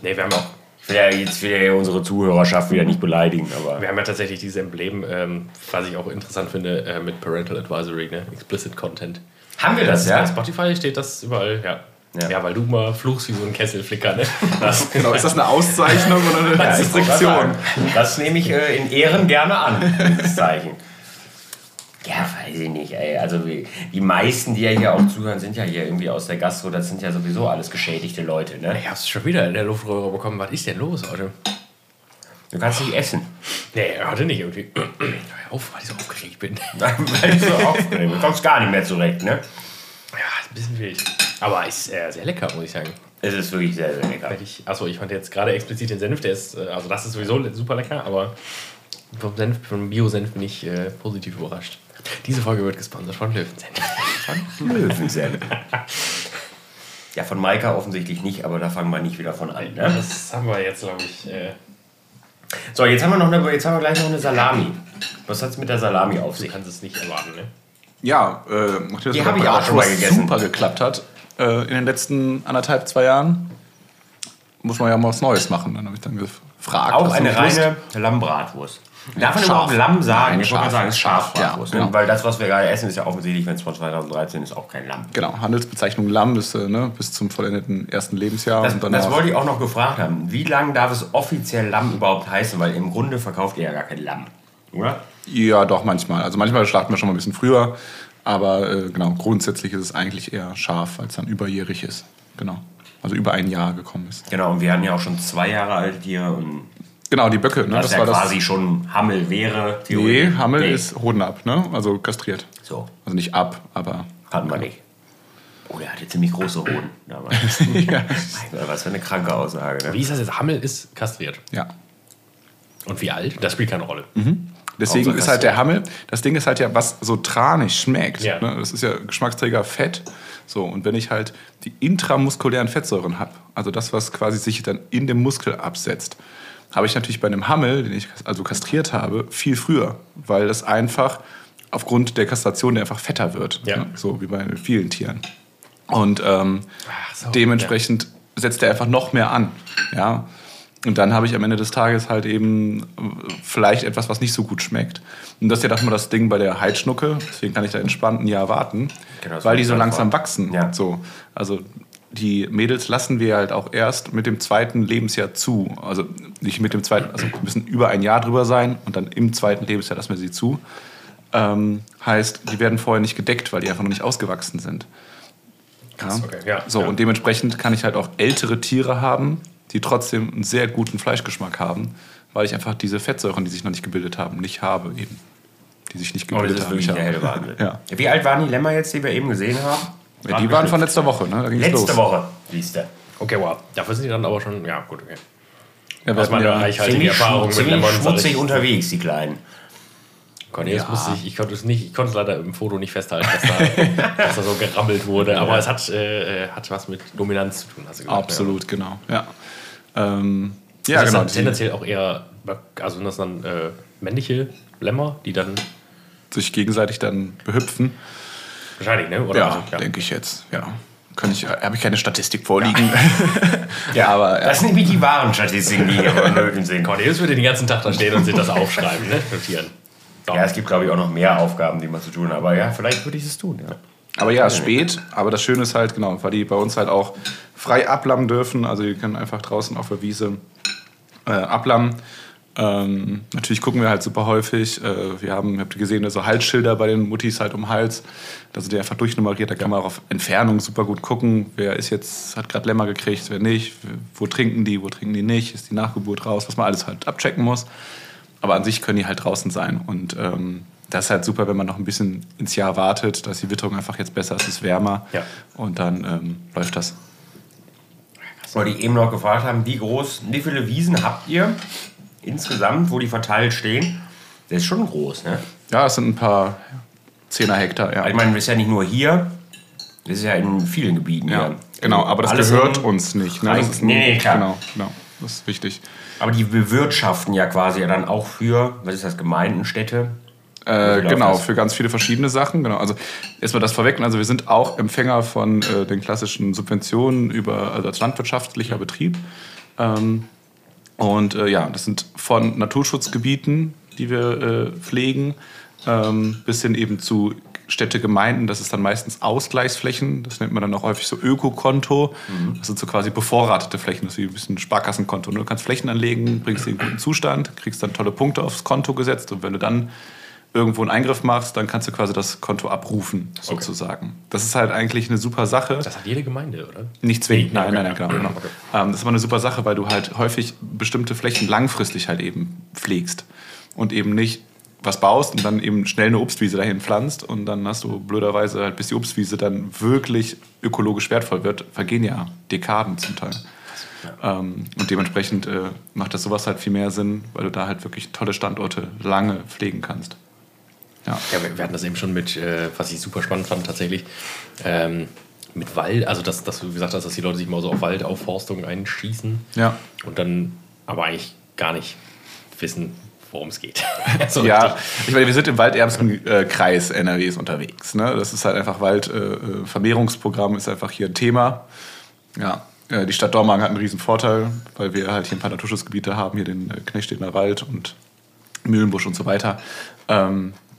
Nee, wir haben auch... Jetzt will ja unsere Zuhörerschaft wieder nicht beleidigen, aber... Wir haben ja tatsächlich dieses Emblem, was ich auch interessant finde, mit Parental Advisory, ne? Explicit Content. Haben wir das, ja? Bei Spotify steht das überall, ja. Ja, weil du mal fluchst wie so ein Kesselflicker, ne? Genau, ist das eine Auszeichnung oder eine Restriktion? Das nehme ich in Ehren gerne an, das Zeichen. Ja, weiß ich nicht, ey. Also die meisten, die ja hier auch zuhören, sind ja hier irgendwie aus der Gastro. Das sind ja sowieso alles geschädigte Leute, ne? Ich hab's schon wieder in der Luftröhre bekommen. Was ist denn los heute? Du kannst nicht essen. Nee, heute nicht irgendwie. Weil ich so aufgeregt bin. Weil ich so aufgeregt bin. Du kommst gar nicht mehr zurecht, ne? Ja, ist ein bisschen wild. Aber ist sehr lecker, muss ich sagen. Es ist wirklich sehr, sehr lecker. Achso, ich fand jetzt gerade explizit den Senf. Der ist, also das ist sowieso super lecker, aber vom Bio-Senf bin ich positiv überrascht. Diese Folge wird gesponsert von Löwensenf. Von Löwensenf. Ja, von Maika offensichtlich nicht, aber da fangen wir nicht wieder von an. Ne? Das haben wir jetzt, glaube ich. So, jetzt haben wir gleich noch eine Salami. Was hat es mit der Salami auf sich? Du kannst es nicht erwarten, ne? Ja, die habe ich auch schon mal gegessen. Super geklappt hat in den letzten 1,5, 2 Jahren. Muss man ja mal was Neues machen. Dann habe ich dann gefragt. Auch eine reine Lammbratwurst. Darf man überhaupt Lamm sagen? Ich wollte sagen, es ist Schafbratwurst. Ja, genau. Weil das, was wir gerade essen, ist ja offensichtlich, wenn es von 2013 ist, auch kein Lamm. Genau, Handelsbezeichnung Lamm ist bis zum vollendeten ersten Lebensjahr. Das wollte ich auch noch gefragt haben. Wie lange darf es offiziell Lamm überhaupt heißen? Weil im Grunde verkauft ihr ja gar kein Lamm, oder? Ja, doch, manchmal. Also manchmal schlachten wir schon mal ein bisschen früher. Aber genau, grundsätzlich ist es eigentlich eher Schaf, weil es dann überjährig ist. Genau, also über ein Jahr gekommen ist. Genau, und wir hatten ja auch schon 2 Jahre alt Tiere und... Genau, die Böcke. Ne? Das war quasi das schon Hammel wäre. Theorie. Nee, Hammel ist Hoden ab, ne? Also kastriert. So. Also nicht ab, aber... Hatten wir nicht. Oh, der hatte ziemlich große Hoden damals. Ja. Was für eine kranke Aussage. Ne? Wie ist das jetzt? Hammel ist kastriert? Ja. Und wie alt? Das spielt keine Rolle. Mhm. Deswegen ist halt der Hammel, das Ding ist halt ja, was so tranig schmeckt. Ja. Ne? Das ist ja Geschmacksträger Fett. So, und wenn ich halt die intramuskulären Fettsäuren habe, also das, was quasi sich dann in dem Muskel absetzt, habe ich natürlich bei einem Hammel, den ich also kastriert habe, viel früher, weil das einfach aufgrund der Kastration der einfach fetter wird. Ja. Ne? So wie bei vielen Tieren. Und dementsprechend setzt er einfach noch mehr an. Ja? Und dann habe ich am Ende des Tages halt eben vielleicht etwas, was nicht so gut schmeckt. Und das ist ja doch mal das Ding bei der Heidschnucke. Deswegen kann ich da entspannt ein Jahr warten, genau, weil die so langsam wachsen. Ja. So. Also die Mädels lassen wir halt auch erst mit dem zweiten Lebensjahr zu. Also nicht mit dem zweiten, also müssen über ein Jahr drüber sein und dann im zweiten Lebensjahr lassen wir sie zu. Heißt, die werden vorher nicht gedeckt, weil die einfach noch nicht ausgewachsen sind. Ja? Okay. Ja, so, ja. Und dementsprechend kann ich halt auch ältere Tiere haben, die trotzdem einen sehr guten Fleischgeschmack haben, weil ich einfach diese Fettsäuren, die sich noch nicht gebildet haben, nicht habe eben. Die sich nicht gebildet haben. Das ist wirklich haben. Ja. Wie alt waren die Lämmer jetzt, die wir eben gesehen haben? Ja, die waren von letzter Woche, ne? Da ging's letzte los. Woche, siehst du. Okay, wow. Dafür sind die dann aber schon, ja gut, okay. Ja, das war eine reichhaltige Erfahrung. Ziemlich schmutzig unterwegs, die Kleinen. Ja. Ich konnte es leider im Foto nicht festhalten, dass da so gerammelt wurde. Aber es hat was mit Dominanz zu tun, hast du gesagt. Absolut, ja. Genau. Ja, ja das genau. Das sind tendenziell auch eher, also das dann männliche Lämmer, die dann sich gegenseitig dann behüpfen. Wahrscheinlich, ne? Oder ja, also, denke ich jetzt, ja. Habe ich keine Statistik vorliegen. Ja, ja aber. Ja. Das sind nämlich die wahren Statistiken, die hier im Möwen sind. Cornelius würde den ganzen Tag da stehen und sich das aufschreiben, ne? Notieren. Ja, es gibt, glaube ich, auch noch mehr Aufgaben, die man zu tun hat. Aber ja, vielleicht würde ich es tun, ja. Aber ja, spät. Aber das Schöne ist halt, genau, weil die bei uns halt auch frei ablammen dürfen. Also die können einfach draußen auf der Wiese ablammen. Natürlich gucken wir halt super häufig. Habt ihr gesehen, so Halsschilder bei den Muttis halt um den Hals. Da sind die einfach durchnummeriert. Da kann man auch auf Entfernung super gut gucken. Wer ist jetzt, hat gerade Lämmer gekriegt, wer nicht. Wo trinken die nicht? Ist die Nachgeburt raus? Was man alles halt abchecken muss. Aber an sich können die halt draußen sein. Und das ist halt super, wenn man noch ein bisschen ins Jahr wartet, dass die Witterung einfach jetzt besser ist, es ist wärmer. Ja. Und dann läuft das. Weil die eben noch gefragt haben, wie viele Wiesen habt ihr insgesamt, wo die verteilt stehen? Das ist schon groß, ne? Ja, es sind ein paar 10er Hektar. Ja. Ich meine, das ist ja nicht nur hier, das ist ja in vielen Gebieten. Ja, hier. Genau, aber das alles gehört uns nicht. Ne? Das ist klar. Genau. Das ist wichtig. Aber die bewirtschaften ja quasi dann auch für, was ist das, Gemeinden, Städte? Genau, für ganz viele verschiedene Sachen. Genau. Also erstmal das vorweg. Also wir sind auch Empfänger von den klassischen Subventionen als landwirtschaftlicher Betrieb. Das sind von Naturschutzgebieten, die wir pflegen, bis hin eben zu Städte, Gemeinden, das ist dann meistens Ausgleichsflächen, das nennt man dann auch häufig so Ökokonto, das sind so quasi bevorratete Flächen, das ist wie ein bisschen Sparkassenkonto. Du kannst Flächen anlegen, bringst sie in guten Zustand, kriegst dann tolle Punkte aufs Konto gesetzt und wenn du dann irgendwo einen Eingriff machst, dann kannst du quasi das Konto abrufen, sozusagen. Okay. Das ist halt eigentlich eine super Sache. Das hat jede Gemeinde, oder? Nicht zwingend, nein, genau. Okay. Das ist aber eine super Sache, weil du halt häufig bestimmte Flächen langfristig halt eben pflegst und eben nicht was baust und dann eben schnell eine Obstwiese dahin pflanzt und dann hast du blöderweise halt, bis die Obstwiese dann wirklich ökologisch wertvoll wird, vergehen ja Dekaden zum Teil. Ja. Und dementsprechend macht das sowas halt viel mehr Sinn, weil du da halt wirklich tolle Standorte lange pflegen kannst. Ja, wir hatten das eben schon mit, was ich super spannend fand tatsächlich, mit Wald, also dass du gesagt hast, dass die Leute sich mal so auf Waldaufforstung einschießen und dann aber eigentlich gar nicht wissen, worum es geht. So ja, richtig. Ich meine, wir sind im waldärmsten Kreis NRWs unterwegs. Ne? Das ist halt einfach Waldvermehrungsprogramm ist einfach hier ein Thema. Ja, die Stadt Dormagen hat einen riesen Vorteil, weil wir halt hier ein paar Naturschutzgebiete haben, hier den Knechtstedener Wald und Mühlenbusch und so weiter.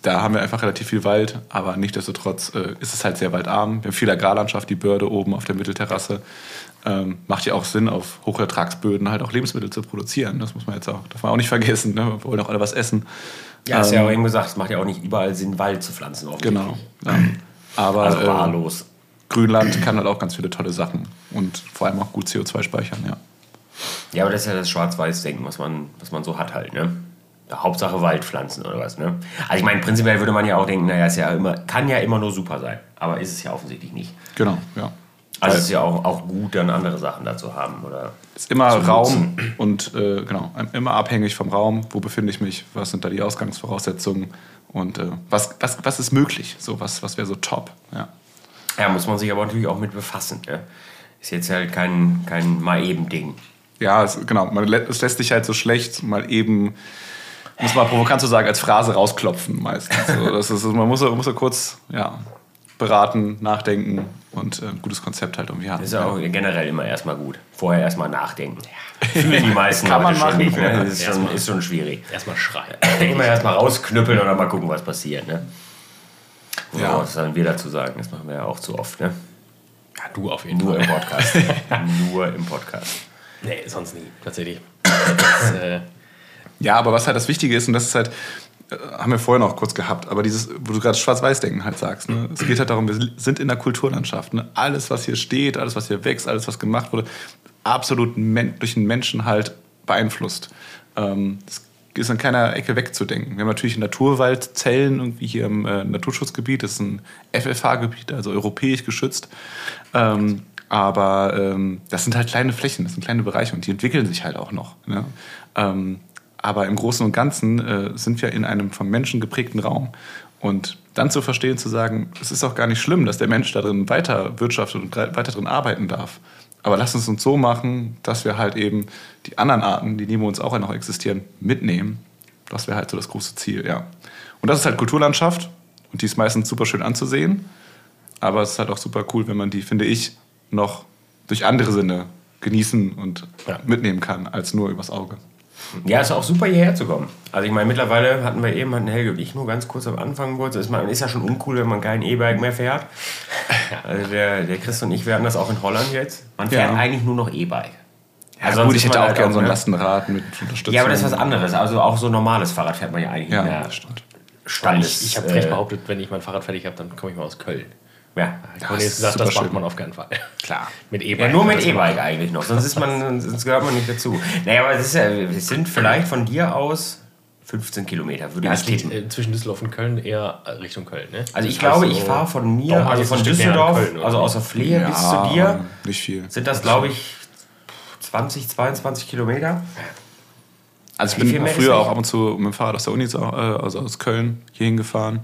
Da haben wir einfach relativ viel Wald, aber nichtsdestotrotz ist es halt sehr waldarm. Wir haben viel Agrarlandschaft, die Börde oben auf der Mittelterrasse. Macht ja auch Sinn, auf Hochertragsböden halt auch Lebensmittel zu produzieren. Das darf man auch nicht vergessen. Ne? Wir wollen auch alle was essen. Ja, hast ja auch eben gesagt, es macht ja auch nicht überall Sinn, Wald zu pflanzen. Genau. Aber wahllos. Grünland kann halt auch ganz viele tolle Sachen und vor allem auch gut CO2 speichern, ja. Ja, aber das ist ja das Schwarz-Weiß-Denken, was man so hat halt, ne? Hauptsache Waldpflanzen oder was, ne? Also ich meine, prinzipiell würde man ja auch denken, naja, kann ja immer nur super sein. Aber ist es ja offensichtlich nicht. Genau, ja. Also es ist ja auch gut, dann andere Sachen dazu haben. Oder ist immer Raum nutzen. Und immer abhängig vom Raum. Wo befinde ich mich? Was sind da die Ausgangsvoraussetzungen? Und was ist möglich? So, was wäre so top? Ja. Ja, muss man sich aber natürlich auch mit befassen. Ne? Ist jetzt halt kein mal eben Ding. Ja, genau. Es lässt sich halt so schlecht mal eben, muss man provokant so sagen, als Phrase rausklopfen meistens. So, man muss so kurz beraten, nachdenken und ein gutes Konzept halt irgendwie haben. Das ist auch generell immer erstmal gut. Vorher erstmal nachdenken. Ja. Fühlen die meisten Leute schon nicht. Ne? Das ist schon schwierig. Erstmal schreien. Immer erstmal rausknüppeln oder mal gucken, was passiert. Ne? Ja. Was sollen wir dazu sagen? Das machen wir ja auch zu oft. Ne? Ja, du auf jeden Fall. Nur im Podcast. Nur im Podcast. Nee, sonst nie. Tatsächlich. Ja, aber was halt das Wichtige ist, und das ist halt, haben wir vorher noch kurz gehabt, aber dieses, wo du gerade Schwarz-Weiß-Denken halt sagst, ne? Es geht halt darum, wir sind in der Kulturlandschaft. Ne? Alles, was hier steht, alles, was hier wächst, alles, was gemacht wurde, absolut durch den Menschen halt beeinflusst. Das ist an keiner Ecke wegzudenken. Wir haben natürlich Naturwaldzellen irgendwie hier im Naturschutzgebiet, das ist ein FFH-Gebiet, also europäisch geschützt. Aber das sind halt kleine Flächen, das sind kleine Bereiche und die entwickeln sich halt auch noch. Ne? Aber im Großen und Ganzen sind wir in einem vom Menschen geprägten Raum. Und dann zu verstehen, zu sagen, es ist auch gar nicht schlimm, dass der Mensch da drin weiter wirtschaftet und weiter drin arbeiten darf. Aber lasst uns so machen, dass wir halt eben die anderen Arten, die neben uns auch noch existieren, mitnehmen. Das wäre halt so das große Ziel, ja. Und das ist halt Kulturlandschaft und die ist meistens super schön anzusehen. Aber es ist halt auch super cool, wenn man die, finde ich, noch durch andere Sinne genießen und mitnehmen kann, als nur übers Auge. Ja, ist auch super, hierher zu kommen. Also ich meine, mittlerweile hatten Helge und ich nur ganz kurz am Anfang, ist ja schon uncool, wenn man kein E-Bike mehr fährt. Also der Chris und ich werden das auch in Holland jetzt. Man fährt eigentlich nur noch E-Bike. Ja, also gut, ich hätte auch gerne so ein Lastenrad mit Unterstützung. Ja, aber das ist was anderes. Also auch so ein normales Fahrrad fährt man ja eigentlich nicht mehr. Ich habe vielleicht behauptet, wenn ich mein Fahrrad fertig habe, dann komme ich mal aus Köln. Ja, Kornelius sagt, das macht man auf keinen Fall. Klar. Mit E-Bike. Ja, nur mit E-Bike eigentlich noch. Sonst gehört man nicht dazu. Naja, aber es sind vielleicht von dir aus 15 Kilometer, würde ich sagen. Es geht zwischen Düsseldorf und Köln eher Richtung Köln, ne? Also ich glaube, ich fahre von mir, also von Düsseldorf, Köln, also aus der Flehe bis zu dir. Nicht viel. Sind das, glaube ich, 20, 22 Kilometer? Also ich bin früher auch ab und zu mit dem Fahrrad aus der Uni, also aus Köln, hierhin gefahren.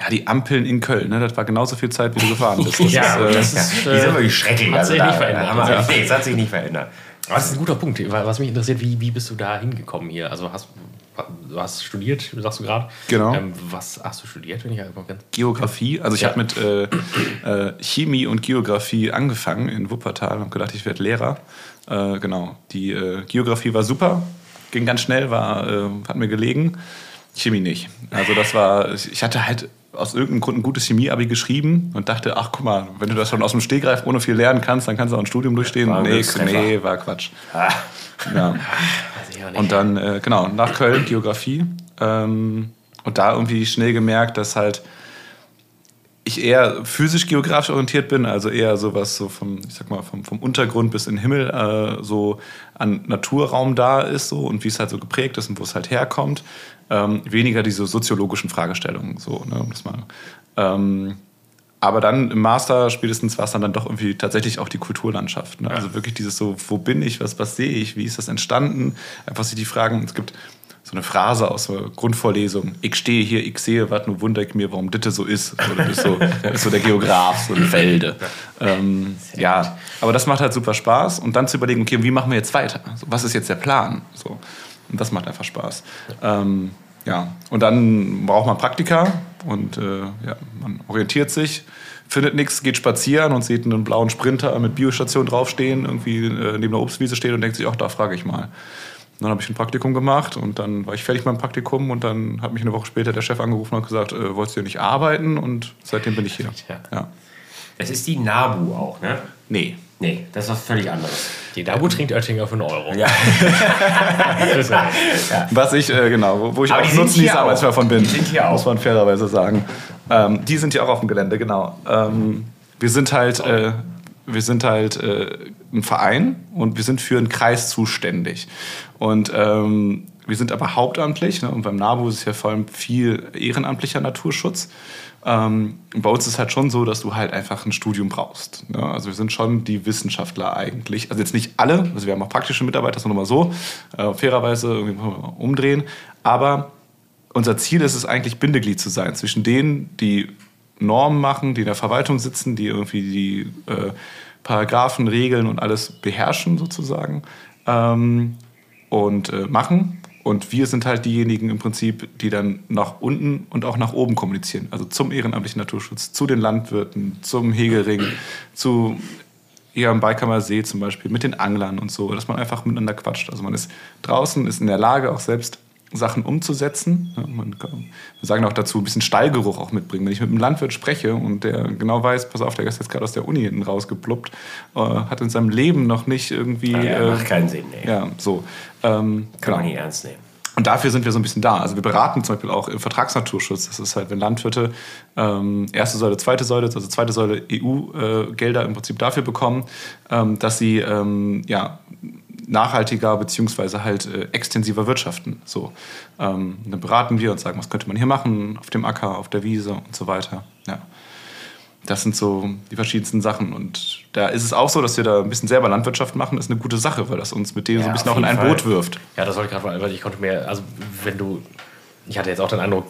Ja, die Ampeln in Köln, ne? Das war genauso viel Zeit, wie du gefahren bist. Die sind wirklich schrecklich. Hat sich nicht verändert. Nee, es hat sich nicht verändert. Das ist ein guter Punkt. Was mich interessiert, wie bist du da hingekommen hier? Also du hast studiert, sagst du gerade. Genau. Was hast du studiert, wenn ich einfach ganz... Geografie. Also ich habe mit Chemie und Geografie angefangen in Wuppertal und habe gedacht, ich werde Lehrer. Genau. Die Geografie war super, ging ganz schnell, hat mir gelegen. Chemie nicht. Also das war... Ich hatte halt aus irgendeinem Grund ein gutes Chemie-Abi geschrieben und dachte, ach guck mal, wenn du das schon aus dem Stegreif ohne viel lernen kannst, dann kannst du auch ein Studium durchstehen. Nee, war Quatsch. Ah. Ja. Und dann, nach Köln, Geografie. Und da irgendwie schnell gemerkt, dass halt ich eher physisch-geografisch orientiert bin, also eher sowas so vom Untergrund bis in den Himmel so an Naturraum da ist so und wie es halt so geprägt ist und wo es halt herkommt. Weniger diese soziologischen Fragestellungen, so, ne, um das mal. Aber dann im Master spätestens war es dann doch irgendwie tatsächlich auch die Kulturlandschaft. Ne? Also wirklich dieses so, wo bin ich, was sehe ich, wie ist das entstanden? Einfach sich die Fragen, es gibt so eine Phrase aus der Grundvorlesung, ich stehe hier, ich sehe was, nur wundere ich mir, warum das so ist. So, das ist so der Geograf, so ein Felde. Aber das macht halt super Spaß. Und dann zu überlegen, okay, wie machen wir jetzt weiter? So, was ist jetzt der Plan? So. Und das macht einfach Spaß. Und dann braucht man Praktika und man orientiert sich, findet nichts, geht spazieren und sieht einen blauen Sprinter mit Biostation draufstehen, irgendwie neben einer Obstwiese stehen und denkt sich, ach, da frage ich mal. Und dann habe ich ein Praktikum gemacht und dann war ich fertig mit dem Praktikum und dann hat mich eine Woche später der Chef angerufen und hat gesagt, wolltest du hier nicht arbeiten? Und seitdem bin ich hier. Ja. Das ist die NABU auch, ne? Nee, das ist was völlig anderes. Die NABU trinkt Oettinger für €1. Ja. Was ich, wo ich aber auch Nutznießer von bin, die sind hier auch. Muss man fairerweise sagen. Die sind ja auch auf dem Gelände, genau. Wir sind halt ein Verein und wir sind für einen Kreis zuständig. Und wir sind aber hauptamtlich, ne, und beim NABU ist es ja vor allem viel ehrenamtlicher Naturschutz. Bei uns ist es halt schon so, dass du halt einfach ein Studium brauchst. Ne? Also wir sind schon die Wissenschaftler eigentlich. Also jetzt nicht alle, also wir haben auch praktische Mitarbeiter, sondern mal so, fairerweise irgendwie umdrehen. Aber unser Ziel ist es eigentlich, Bindeglied zu sein zwischen denen, die Normen machen, die in der Verwaltung sitzen, die irgendwie die Paragraphen, Regeln und alles beherrschen sozusagen und machen. Und wir sind halt diejenigen im Prinzip, die dann nach unten und auch nach oben kommunizieren. Also zum ehrenamtlichen Naturschutz, zu den Landwirten, zum Hegering, zu eher am Baikammersee zum Beispiel, mit den Anglern und so, dass man einfach miteinander quatscht. Also man ist draußen, ist in der Lage, auch selbst Sachen umzusetzen. Wir sagen auch dazu, ein bisschen Stallgeruch auch mitbringen. Wenn ich mit einem Landwirt spreche und der genau weiß, pass auf, der Gast ist gerade aus der Uni hinten rausgepluppt, hat in seinem Leben noch nicht irgendwie... macht keinen Sinn, nee. Ja, so. Kann man nicht ernst nehmen. Und dafür sind wir so ein bisschen da. Also wir beraten zum Beispiel auch im Vertragsnaturschutz. Das ist halt, wenn Landwirte erste Säule, zweite Säule, also zweite Säule EU-Gelder im Prinzip dafür bekommen, dass sie nachhaltiger bzw. halt extensiver wirtschaften. So, dann beraten wir und sagen, was könnte man hier machen, auf dem Acker, auf der Wiese und so weiter. Ja. Das sind so die verschiedensten Sachen. Und da ist es auch so, dass wir da ein bisschen selber Landwirtschaft machen. Das ist eine gute Sache, weil das uns mit denen so ein bisschen auch in ein Boot wirft. Ja, das wollte ich gerade mal. Ich konnte mir, also wenn du, ich hatte jetzt auch den Eindruck,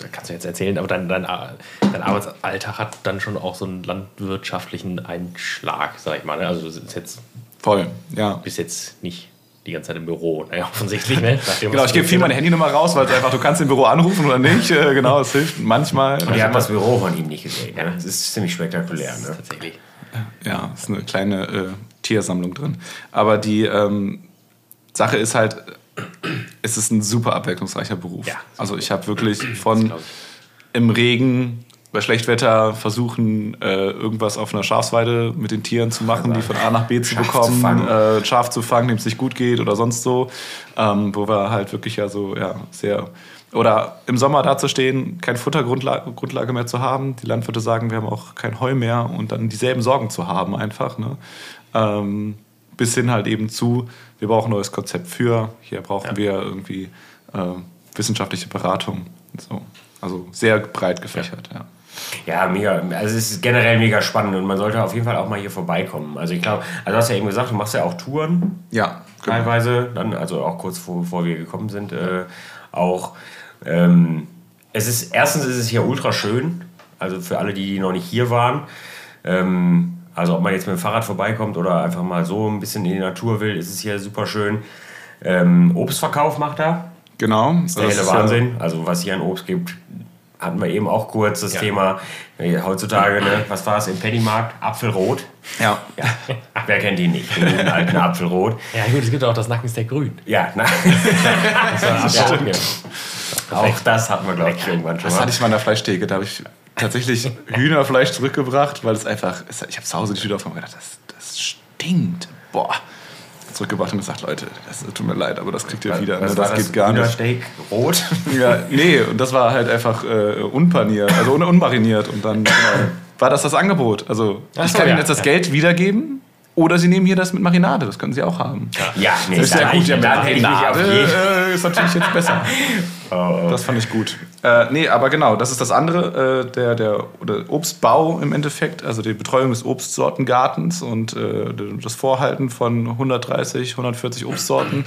da kannst du jetzt erzählen, aber dein Arbeitsalltag hat dann schon auch so einen landwirtschaftlichen Einschlag, sag ich mal. Ne? Also du bist jetzt voll, ja. Bist jetzt nicht die ganze Zeit im Büro, naja, offensichtlich. Ne? Genau, ich gebe viel meine Handynummer raus, weil es einfach, du kannst im Büro anrufen oder nicht. Genau, es hilft manchmal. Und die haben das Büro von ihm nicht gesehen. Ne? Das ist ziemlich spektakulär. Das ist ne? Tatsächlich. Ja, es ist eine kleine Tiersammlung drin. Aber die Sache ist halt, es ist ein super abwechslungsreicher Beruf. Ja, also ich habe wirklich von im Regen... bei Schlechtwetter versuchen, irgendwas auf einer Schafsweide mit den Tieren zu machen, die von A nach B zu bekommen, Schaf zu fangen, dem es nicht gut geht oder sonst so. Wo wir halt wirklich ja so, ja, sehr... Oder im Sommer dazustehen, keine Futtergrundlage mehr zu haben. Die Landwirte sagen, wir haben auch kein Heu mehr und dann dieselben Sorgen zu haben einfach. Ne? Bis hin halt eben zu, wir brauchen ein neues Konzept für, hier brauchen wir irgendwie wissenschaftliche Beratung. So. Also sehr breit gefächert, ja. Ja, mega. Also es ist generell mega spannend und man sollte auf jeden Fall auch mal hier vorbeikommen. Also ich glaube, also hast du ja eben gesagt, du machst ja auch Touren. Ja, genau. Teilweise, dann, also auch kurz bevor wir gekommen sind, auch. Erstens ist es hier ultra schön, also für alle, die noch nicht hier waren. Also ob man jetzt mit dem Fahrrad vorbeikommt oder einfach mal so ein bisschen in die Natur will, ist es hier super schön. Obstverkauf macht er. Genau. Das ist der helle Wahnsinn. Also was hier an Obst gibt... hatten wir eben auch kurz das Thema, heutzutage, ne, was war es im Pennymarkt? Apfelrot. Ja. Ja. Wer kennt ihn nicht? Den guten alten Apfelrot. Ja gut, es gibt auch das Nackensteak grün. Ja, na. Das war Apfelrot. Auch das hatten wir, glaube ich, irgendwann schon mal. Das hatte ich mal in der Fleischtheke, da habe ich tatsächlich Hühnerfleisch zurückgebracht, weil es einfach, ich habe zu Hause die Tüte aufgemacht und gedacht, das stinkt. Boah. Zurückgebracht und gesagt, Leute, das tut mir leid, aber das kriegt ihr wieder. Also das geht gar nicht. Steak rot? Ja, nee, und das war halt einfach unpaniert, also unmariniert. Und dann war das Angebot. Also ich kann Ihnen jetzt das Geld wiedergeben oder Sie nehmen hier das mit Marinade, das können Sie auch haben. Ja, nee, das ist ja gut, ja, mit Marinade ist natürlich jetzt besser. Oh. Das fand ich gut. Nee, aber genau, das ist das andere, der Obstbau im Endeffekt, also die Betreuung des Obstsortengartens und das Vorhalten von 130, 140 Obstsorten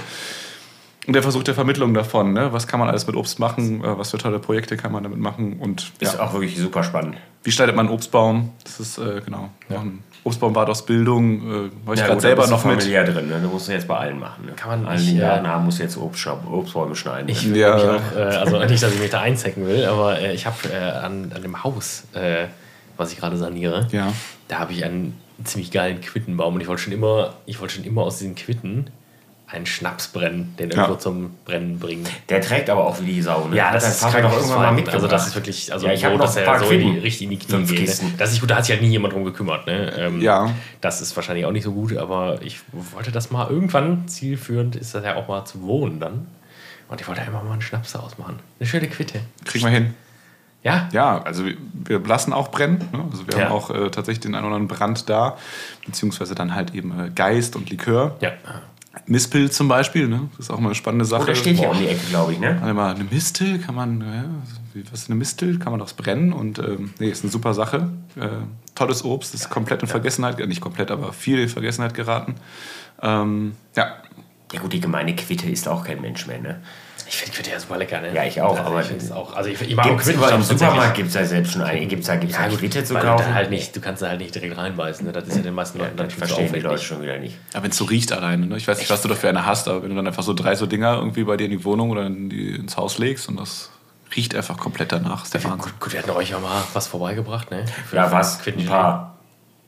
und der Versuch der Vermittlung davon, ne? Was kann man alles mit Obst machen, was für tolle Projekte kann man damit machen und ist auch wirklich super spannend. Wie schneidet man einen Obstbaum? Das ist genau, ja. Obstbaumbad aus Bildung, weil ich gerade selber noch mit. Ja, drin, ne? Du musst es jetzt bei allen machen. Ne? Kann man nicht. Na, musst du jetzt Obstbäume schneiden. Ich will auch, also nicht, dass ich mich da einzecken will, aber ich habe an dem Haus, was ich gerade saniere, da habe ich einen ziemlich geilen Quittenbaum und ich wollte schon immer aus diesen Quitten einen Schnaps brennen, den irgendwo zum Brennen bringen. Der trägt aber auch wie die Sau. Ne? Ja, das ist krank, irgendwann mal mitgebracht. Also das ist wirklich, also ich habe noch ein paar Quitten, richtig in die Knie geht. Ne? Das ist gut, da hat sich halt nie jemand drum gekümmert. Ne? Das ist wahrscheinlich auch nicht so gut, aber ich wollte das mal irgendwann, zielführend ist das ja auch mal zu wohnen dann. Und ich wollte einfach mal einen Schnaps daraus machen. Eine schöne Quitte. Kriegen wir hin. Ja? Ja, also wir lassen auch brennen. Ne? Also wir haben auch tatsächlich den einen oder anderen Brand da, beziehungsweise dann halt eben Geist und Likör. Ja. Mispel zum Beispiel, ne? Das ist auch mal eine spannende Sache. Oder steht hier um die Ecke, glaube ich, ne? Einmal eine Mistel kann man, was ist eine Mistel? Kann man doch brennen und ist eine super Sache. Tolles Obst, ist komplett in Vergessenheit, nicht komplett, aber viel in Vergessenheit geraten. Ja. Ja gut, die gemeine Quitte ist auch kein Mensch mehr, ne? Ich finde Quitte ja super lecker, ne? Ja, ich auch. Aber ich auch. Also ich mag auch Quitte. Im Supermarkt gibt es ja selbst schon einige. Gibt es da Quitte zu kaufen? Halt nicht, du kannst da halt nicht direkt reinbeißen. Ne? Das ist ja den meisten Leuten dann verstehen die Leute schon wieder nicht. Aber wenn es so riecht alleine, ne? Ich weiß nicht, was du dafür eine hast, aber wenn du dann einfach so 3 so Dinger irgendwie bei dir in die Wohnung oder ins Haus legst und das riecht einfach komplett danach. Ist der Wahnsinn. Gut, wir hatten euch ja mal was vorbeigebracht, ne? Ja, was? Ein paar.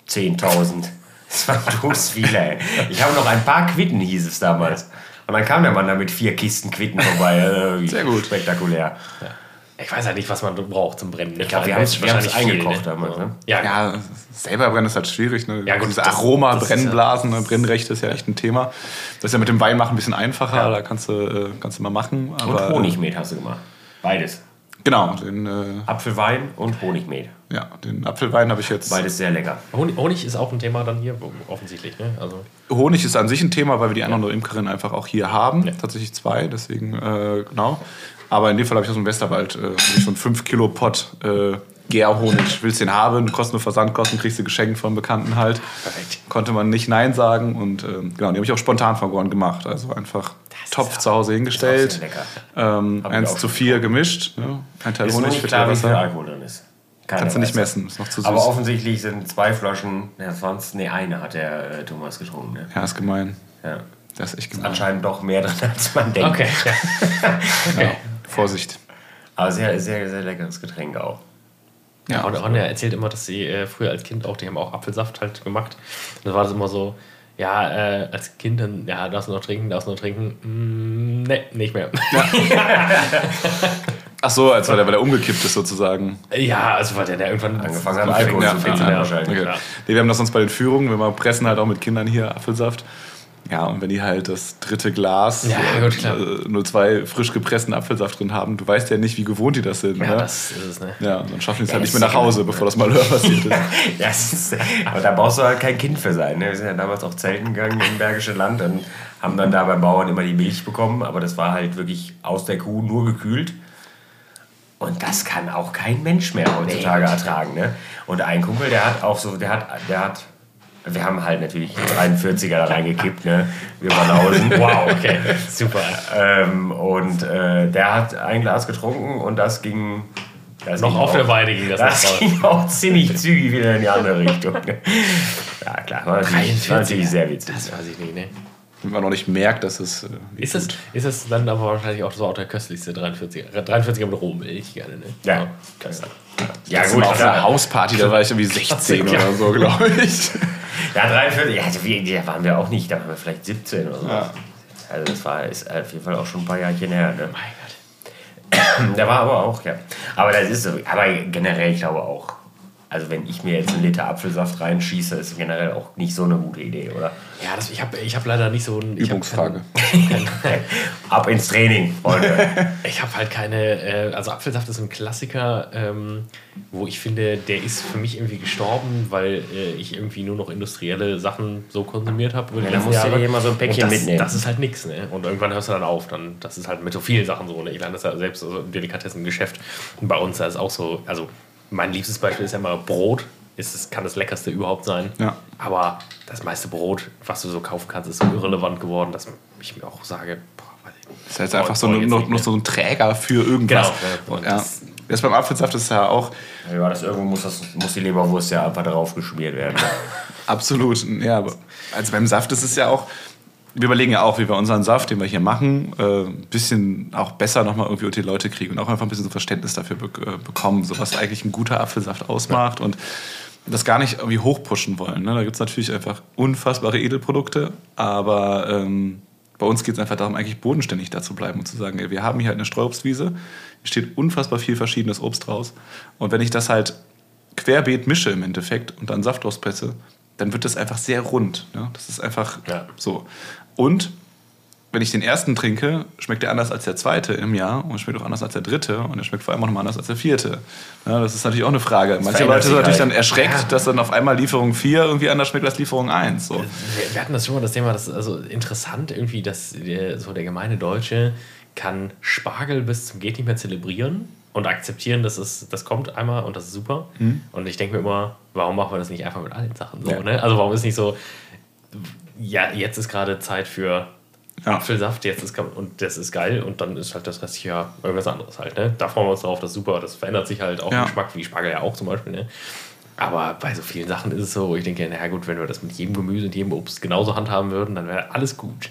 10.000. Das war bloß viele, ey. Ich habe noch ein paar Quitten, hieß es damals. Und dann kam der Mann da mit 4 Kisten Quitten vorbei. Sehr gut. Spektakulär. Ja. Ich weiß halt nicht, was man braucht zum Brennen. Ne? Ich glaube, wir haben es eingekocht damals. Ne? Ja, selber brennen ist halt schwierig. Ne? Ja, gut, dieses Aroma, das Brennblasen, ne? Brennrechte ist ja echt ein Thema. Das ist ja mit dem Wein machen ein bisschen einfacher. Ja. Da kannst du mal machen. Aber, und Honigmet hast du gemacht. Beides. Genau. Den, Apfelwein und Honigmehl. Ja, den Apfelwein habe ich jetzt... Beides sehr lecker. Honig ist auch ein Thema dann hier, offensichtlich. Ne? Also Honig ist an sich ein Thema, weil wir die anderen Imkerinnen einfach auch hier haben. Ja. Tatsächlich 2, deswegen, genau. Aber in dem Fall habe ich aus dem Westerwald so einen 5-Kilo-Pott Gärhonig. Willst den haben, kostet nur Versandkosten, kriegst du geschenkt von Bekannten halt. Perfekt. Konnte man nicht Nein sagen und genau, die habe ich auch spontan vergoren gemacht. Also einfach das Topf zu Hause hingestellt, ist lecker. 1:4 gemischt, ne? Ein Teil ist Honig, nicht klar, wie viel Alkohol drin ist. Kannst du nicht messen, ist noch zu süß. Aber offensichtlich sind 2 Flaschen, eine hat der Thomas getrunken. Ne? Ja, ist gemein. Ja. Das ist echt gemein. Ist anscheinend doch mehr drin, als man denkt. Okay. Okay. Ja, Vorsicht. Aber sehr, sehr, sehr leckeres Getränk auch. Ja, und Ronja erzählt immer, dass sie früher als Kind auch, die haben auch Apfelsaft halt gemacht. Und dann war das immer so, als Kind dann, darfst du noch trinken, ne, nicht mehr. Ach so, als weil der umgekippt ist sozusagen. Ja, also weil der irgendwann angefangen hat, Alkohol zu trinken. Wir haben das sonst bei den Führungen, wenn wir pressen halt auch mit Kindern hier Apfelsaft. Ja, und wenn die halt das dritte Glas nur 2 frisch gepressten Apfelsaft drin haben, du weißt ja nicht, wie gewohnt die das sind. Ja, ne? Das ist es, ne? Ja, und dann schaffen die es halt nicht mehr nach Hause, bevor das Malheur passiert ist. Ja, aber da brauchst du halt kein Kind für sein. Ne? Wir sind ja damals auch zelten gegangen im Bergischen Land und haben dann da beim Bauern immer die Milch bekommen, aber das war halt wirklich aus der Kuh nur gekühlt. Und das kann auch kein Mensch mehr heutzutage ertragen. Ne? Und ein Kumpel, der hat wir haben halt natürlich 43er da reingekippt, ne? Wir waren draußen. Wow, okay, super. Der hat ein Glas getrunken und das ging... Das ging auch ziemlich zügig wieder in die andere Richtung. Ne? Ja, klar, war natürlich sehr witzig. Das weiß ich nicht, ne? Wenn man noch nicht merkt, dass es... Ist das dann aber wahrscheinlich auch so auch der köstlichste 43er? 43er mit Rohmilch gerne, ne? Ja, köstlich. Ja, gut, auf einer Hausparty, da war ich irgendwie 16 oder so, glaube ich. Ja, 43, da waren wir auch nicht, da waren wir vielleicht 17 oder so. Ja. Also das ist auf jeden Fall auch schon ein paar Jahrchen her. Ne? Mein Gott. Da war aber auch, ja. Aber das ist so, aber generell, ich glaube auch, also wenn ich mir jetzt 1 Liter Apfelsaft reinschieße, ist generell auch nicht so eine gute Idee, oder? Ja, ich hab leider nicht so eine Übungsfrage. Ab ins Training, Freunde. Ich habe halt keine... Also Apfelsaft ist ein Klassiker, wo ich finde, der ist für mich irgendwie gestorben, weil ich irgendwie nur noch industrielle Sachen so konsumiert habe. Ja, da musst du dir immer so ein Päckchen mitnehmen. Das ist halt nix, ne? Und irgendwann hörst du dann auf. Dann, das ist halt mit so vielen Sachen so, ne? Ich lerne das ja selbst also im Delikatessengeschäft. Und bei uns da ist auch so... Also, mein liebstes Beispiel ist ja immer Brot. Kann das Leckerste überhaupt sein. Ja. Aber das meiste Brot, was du so kaufen kannst, ist so irrelevant geworden, dass ich mir auch sage, das ist jetzt einfach so ein Träger für irgendwas. Genau. Ja. Jetzt beim Apfelsaft ist es ja auch... Ja, irgendwo muss die Leberwurst ja einfach drauf geschmiert werden. Absolut. Ja, aber also beim Saft ist es ja auch... Wir überlegen ja auch, wie wir unseren Saft, den wir hier machen, ein bisschen auch besser nochmal irgendwie unter die Leute kriegen und auch einfach ein bisschen so Verständnis dafür bekommen, so was eigentlich ein guter Apfelsaft ausmacht und das gar nicht irgendwie hochpushen wollen. Ne? Da gibt es natürlich einfach unfassbare Edelprodukte, aber bei uns geht es einfach darum, eigentlich bodenständig da zu bleiben und zu sagen, ey, wir haben hier halt eine Streuobstwiese, hier steht unfassbar viel verschiedenes Obst draus und wenn ich das halt querbeet mische im Endeffekt und dann Saft auspresse, dann wird das einfach sehr rund. Ne? Das ist einfach so. Und wenn ich den ersten trinke, schmeckt der anders als der zweite im Jahr und schmeckt auch anders als der dritte und er schmeckt vor allem auch nochmal anders als der vierte. Ja, das ist natürlich auch eine Frage. Manche Leute sind natürlich dann erschreckt, dass dann auf einmal Lieferung 4 irgendwie anders schmeckt als Lieferung 1. So. Wir hatten das schon mal, das Thema, das ist also interessant irgendwie, dass der gemeine Deutsche kann Spargel bis zum geht nicht mehr zelebrieren und akzeptieren, dass das kommt einmal und das ist super. Hm. Und ich denke mir immer, warum machen wir das nicht einfach mit allen Sachen so? Ja. Ne? Also warum ist nicht so... Ja, jetzt ist gerade Zeit für ja. Apfelsaft, jetzt ist und das ist geil und dann ist halt das restliche ja irgendwas anderes halt. Ne? Da freuen wir uns drauf, das ist super, das verändert sich halt auch im Geschmack, wie Spargel ja auch zum Beispiel. Ne? Aber bei so vielen Sachen ist es so, ich denke, naja gut, wenn wir das mit jedem Gemüse und jedem Obst genauso handhaben würden, dann wäre alles gut.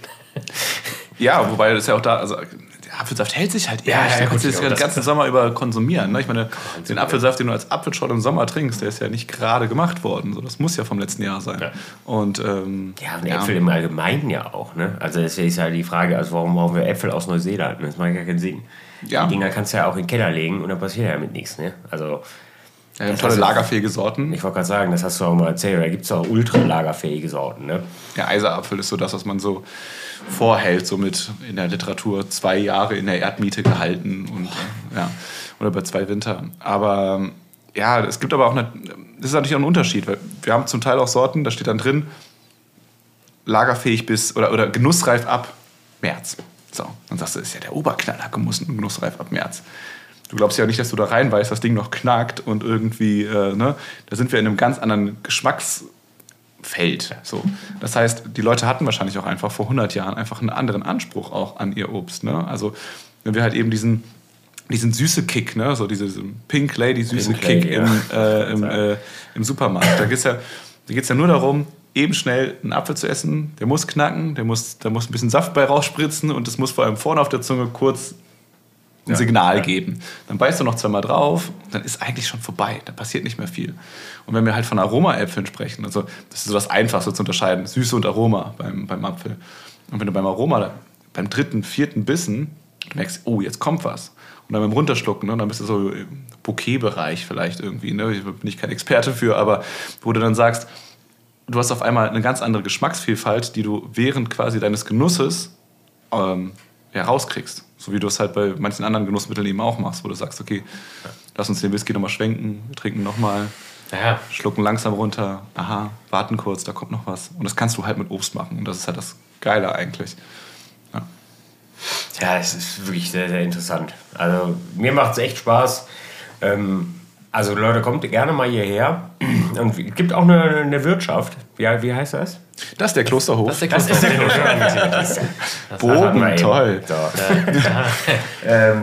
Ja, wobei das ja auch da, also der Apfelsaft hält sich halt eher. Ja, ja, kannst du das den ganzen Sommer über konsumieren. Ne? Ich meine, den Apfelsaft, den du als Apfelschorle im Sommer trinkst, der ist ja nicht gerade gemacht worden. So, das muss ja vom letzten Jahr sein. Ja, und Äpfel im Allgemeinen ja auch. Ne? Also das ist ja die Frage, also warum brauchen wir Äpfel aus Neuseeland? Das macht ja keinen Sinn. Ja. Die Dinger kannst du ja auch in den Keller legen und dann passiert ja mit nichts. Ne? Also... Ja, tolle lagerfähige Sorten. Ich wollte gerade sagen, das hast du auch mal erzählt. Da gibt es auch ultra lagerfähige Sorten. Ne? Ja, Eiserapfel ist so das, was man so vorhält, so mit in der Literatur 2 Jahre in der Erdmiete gehalten und ja, oder bei 2 Winter. Aber ja, es gibt aber auch eine, das ist natürlich auch ein Unterschied, weil wir haben zum Teil auch Sorten, da steht dann drin, lagerfähig bis oder genussreif ab März. So, dann sagst du, das ist ja der Oberknaller, genussreif ab März. Du glaubst ja auch nicht, dass du da rein weißt, das Ding noch knackt und irgendwie, ne? Da sind wir in einem ganz anderen Geschmacksfeld. So. Das heißt, die Leute hatten wahrscheinlich auch einfach vor 100 Jahren einfach einen anderen Anspruch auch an ihr Obst. Ne? Also wenn wir halt eben diesen süße Kick, ne? So diese Pink Lady süße Kick im Supermarkt. Da geht es ja nur darum, eben schnell einen Apfel zu essen. Der muss knacken, da muss ein bisschen Saft bei rausspritzen und das muss vor allem vorne auf der Zunge kurz ein Signal geben. Dann beißt du noch 2-mal drauf, dann ist eigentlich schon vorbei, dann passiert nicht mehr viel. Und wenn wir halt von Aromaäpfeln sprechen, also das ist so das Einfachste zu unterscheiden, Süße und Aroma beim Apfel. Und wenn du beim Aroma, beim 3., 4. Bissen, du merkst, oh, jetzt kommt was. Und dann beim Runterschlucken, ne, dann bist du so im Bouquet-Bereich vielleicht irgendwie, ne? Ich bin ich kein Experte für, aber wo du dann sagst, du hast auf einmal eine ganz andere Geschmacksvielfalt, die du während quasi deines Genusses rauskriegst. So wie du es halt bei manchen anderen Genussmitteln eben auch machst, wo du sagst, okay, lass uns den Whisky nochmal schwenken, wir trinken nochmal, schlucken langsam runter, warten kurz, da kommt noch was. Und das kannst du halt mit Obst machen und das ist halt das Geile eigentlich. Ja, es ist wirklich sehr, sehr interessant. Also mir macht es echt Spaß. Also Leute, kommt gerne mal hierher. Und es gibt auch eine Wirtschaft. Wie heißt das? Das ist der Klosterhof. Das ist der Klosterhof. Bogen, toll. So.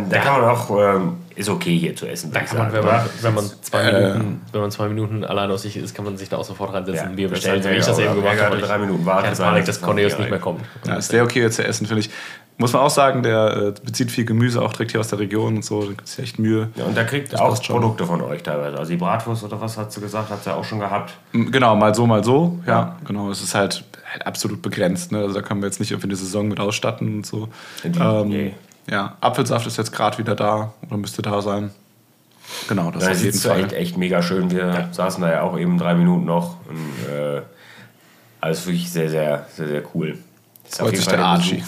Da kann man auch... ist okay hier zu essen. Da kann man, wenn man 2 Minuten allein auf sich ist, kann man sich da auch sofort reinsetzen. Bier bestellen. Wenn ich das eben gemacht habe, 3 Minuten warten. Ich hatte Panik, dass Kornelius nicht mehr kommt. Ja, ist der okay hier zu essen, finde ich. Muss man auch sagen, der bezieht viel Gemüse, auch direkt hier aus der Region und so. Da gibt es echt Mühe. Ja, und da kriegt das auch Produkte von euch teilweise. Also die Bratwurst oder was, hast du gesagt, hat es ja auch schon gehabt. Genau, mal so. Ja, genau. Es ist halt absolut begrenzt. Ne? Also da können wir jetzt nicht irgendwie eine Saison mit ausstatten und so. Nee. Ja, Apfelsaft ist jetzt gerade wieder da oder müsste da sein. Genau, das ist jeden Fall echt mega schön. Wir saßen da ja auch eben 3 Minuten noch. Und, alles wirklich sehr, sehr, sehr, sehr cool. Das freut sich der Archie.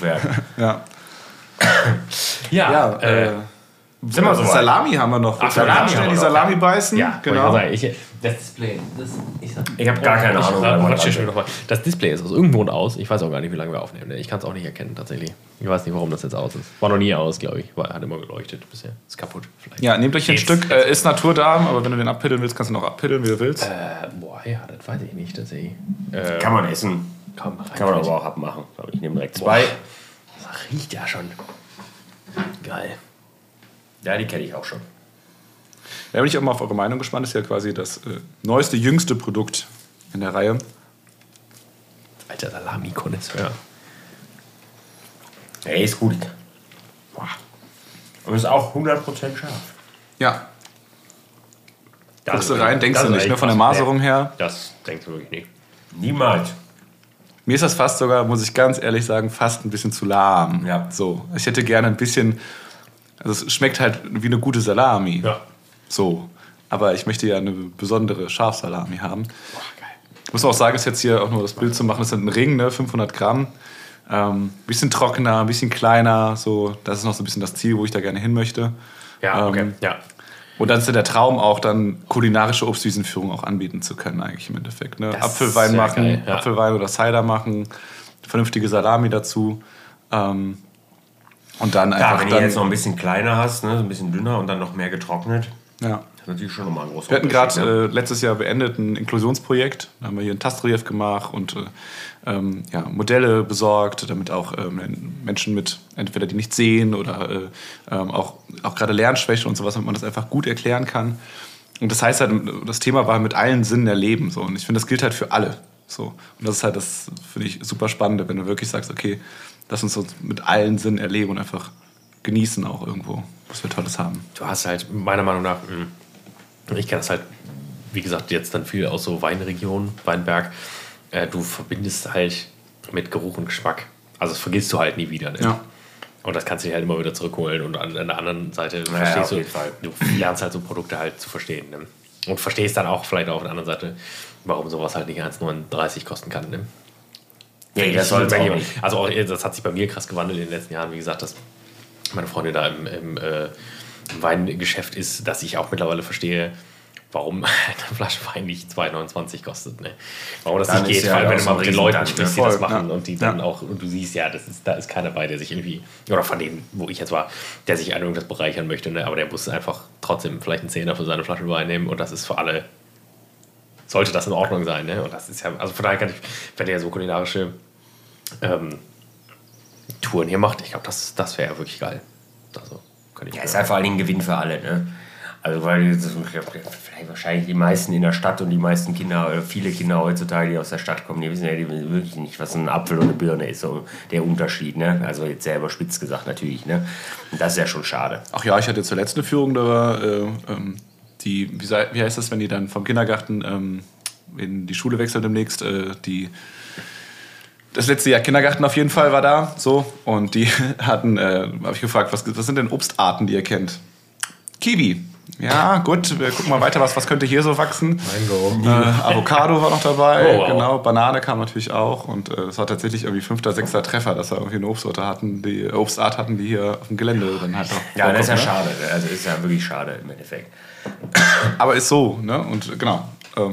So Salami haben wir noch. Salami schnell die Salami beißen. Ja, genau. Das Display. Ich habe gar keine Ahnung. Das Display ist aus irgendwo aus. Ich weiß auch gar nicht, wie lange wir aufnehmen. Ich kann es auch nicht erkennen, tatsächlich. Ich weiß nicht, warum das jetzt aus ist. War noch nie aus, glaube ich. Hat immer geleuchtet bisher. Ist kaputt vielleicht. Ja, nehmt euch ein Stück. Ist Naturdarm, aber wenn du den abpiddeln willst, kannst du ihn auch abpiddeln, wie du willst. Das weiß ich nicht, tatsächlich. Kann man essen. Kann man aber auch abmachen. Ich nehme direkt 2. Das riecht ja schon. Geil. Ja, die kenne ich auch schon. Da bin ich auch mal auf eure Meinung gespannt. Das ist ja quasi das neueste, jüngste Produkt in der Reihe. Alter Salami-Konisseur. Ja, ist gut. Boah. Und ist auch 100% scharf. Ja. Guckst du rein, denkst du nicht, ne? Von der Maserung her. Das denkst du wirklich nicht. Niemals. Mir ist das fast sogar, muss ich ganz ehrlich sagen, fast ein bisschen zu lahm. Ja. So. Ich hätte gerne ein bisschen... Also es schmeckt halt wie eine gute Salami. Ja. So. Aber ich möchte ja eine besondere Schafsalami haben. Boah, geil. Ich muss auch sagen, ist jetzt hier auch nur das Bild zu machen, das ist ein Ring, ne? 500 Gramm. Bisschen trockener, ein bisschen kleiner. So. Das ist noch so ein bisschen das Ziel, wo ich da gerne hin möchte. Ja, okay. Ja. Und dann ist ja der Traum auch, dann kulinarische Obstwiesen-Führung auch anbieten zu können eigentlich im Endeffekt. Ne? Apfelwein machen, geil, ja. Apfelwein oder Cider machen, vernünftige Salami dazu. Und dann einfach. Wenn du jetzt noch ein bisschen kleiner hast, ne, so ein bisschen dünner und dann noch mehr getrocknet. Ja. Das ist natürlich schon nochmal ein großer Unterschied. Wir hatten gerade letztes Jahr beendet ein Inklusionsprojekt. Da haben wir hier ein Tastrelief gemacht und ja, Modelle besorgt, damit auch Menschen mit, entweder die nicht sehen oder auch gerade Lernschwäche und sowas, damit man das einfach gut erklären kann. Und das heißt halt, das Thema war mit allen Sinnen erleben. So. Und ich finde, das gilt halt für alle. So. Und das ist halt das, finde ich, super Spannende, wenn du wirklich sagst, okay, lass uns das mit allen Sinnen erleben und einfach genießen auch irgendwo, was wir Tolles haben. Du hast halt, meiner Meinung nach, ich kenne das halt, wie gesagt, jetzt dann viel aus so Weinregionen, Weinberg, du verbindest halt mit Geruch und Geschmack. Also das vergisst du halt nie wieder. Ne? Ja. Und das kannst du dir halt immer wieder zurückholen. Und an der anderen Seite verstehst du, lernst halt so Produkte halt zu verstehen. Ne? Und verstehst dann auch vielleicht auch auf der anderen Seite, warum sowas halt nicht 1,39 kosten kann. Ne? Nee, das soll nicht. Also auch, das hat sich bei mir krass gewandelt in den letzten Jahren. Wie gesagt, dass meine Freundin da im Weingeschäft ist, dass ich auch mittlerweile verstehe, warum eine Flasche Wein nicht 2,29 kostet. Ne? Warum das dann nicht geht, ja, weil wenn du mal mit den Leuten sprichst, die das machen, ja, und die dann auch, und du siehst, ja, da ist keiner bei, der sich irgendwie, oder von denen, wo ich jetzt war, der sich an irgendwas bereichern möchte, ne? Aber der muss einfach trotzdem vielleicht einen Zehner für seine Flasche Wein nehmen und das ist für alle, sollte das in Ordnung sein. Ne? Und das ist ja, also von daher kann ich, wenn der so kulinarische Touren hier macht, ich glaube, das wäre ja wirklich geil. Also, kann ich ja, ist ja vor allen Dingen ein Gewinn für alle, ne? Also weil vielleicht wahrscheinlich die meisten in der Stadt und die meisten Kinder, oder viele Kinder heutzutage, die aus der Stadt kommen, die wissen ja wirklich nicht, was ein Apfel und eine Birne ist, so der Unterschied, ne? Also jetzt selber spitz gesagt natürlich, ne? Und das ist ja schon schade. Ach ja, ich hatte zuletzt eine Führung, da war die, wie heißt das, wenn die dann vom Kindergarten in die Schule wechseln demnächst, das letzte Jahr Kindergarten auf jeden Fall war da, so, und die hatten, habe ich gefragt, was sind denn Obstarten, die ihr kennt? Kiwi. Ja, gut, wir gucken mal weiter, was könnte hier so wachsen. Avocado war noch dabei, oh, wow, genau, Banane kam natürlich auch. Und es war tatsächlich irgendwie 5., 6. Treffer, dass wir irgendwie eine Obstart hatten, die hier auf dem Gelände dann halt auch. Ja, das ist ja schade, also ist ja wirklich schade im Endeffekt. Aber ist so, ne, und genau.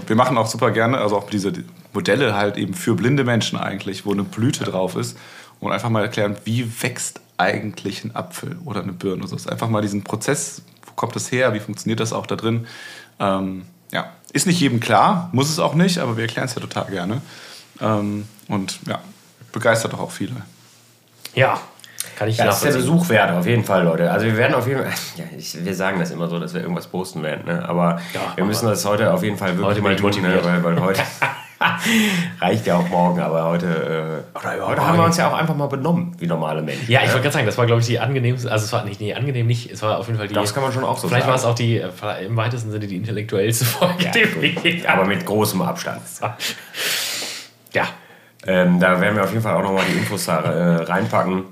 Wir machen auch super gerne, also auch diese Modelle halt eben für blinde Menschen eigentlich, wo eine Blüte drauf ist und einfach mal erklären, wie wächst eigentlich ein Apfel oder eine Birne oder so. Also einfach mal diesen Prozess, wo kommt das her, wie funktioniert das auch da drin. Ja, ist nicht jedem klar, muss es auch nicht, aber wir erklären es ja total gerne. Und ja, begeistert doch auch viele. Ja. Kann ich das ist der Besuch wert, auf jeden Fall, Leute. Also wir werden auf jeden Fall, ja, wir sagen das immer so, dass wir irgendwas posten werden, ne? Aber ja, wir müssen das heute auf jeden Fall wirklich mal tun, ne? weil heute reicht ja auch morgen, aber heute haben wir uns ja auch einfach mal benommen, wie normale Menschen. Ja, ich wollte gerade sagen, das war, glaube ich, die angenehmste, also es war nicht, nee, angenehm nicht, es war auf jeden Fall die... Das kann man schon auch so vielleicht sagen. Vielleicht war es auch die, im weitesten Sinne, die intellektuellste Folge. Ja, aber mit großem Abstand. Ja. Da werden wir auf jeden Fall auch nochmal die Infos da reinpacken,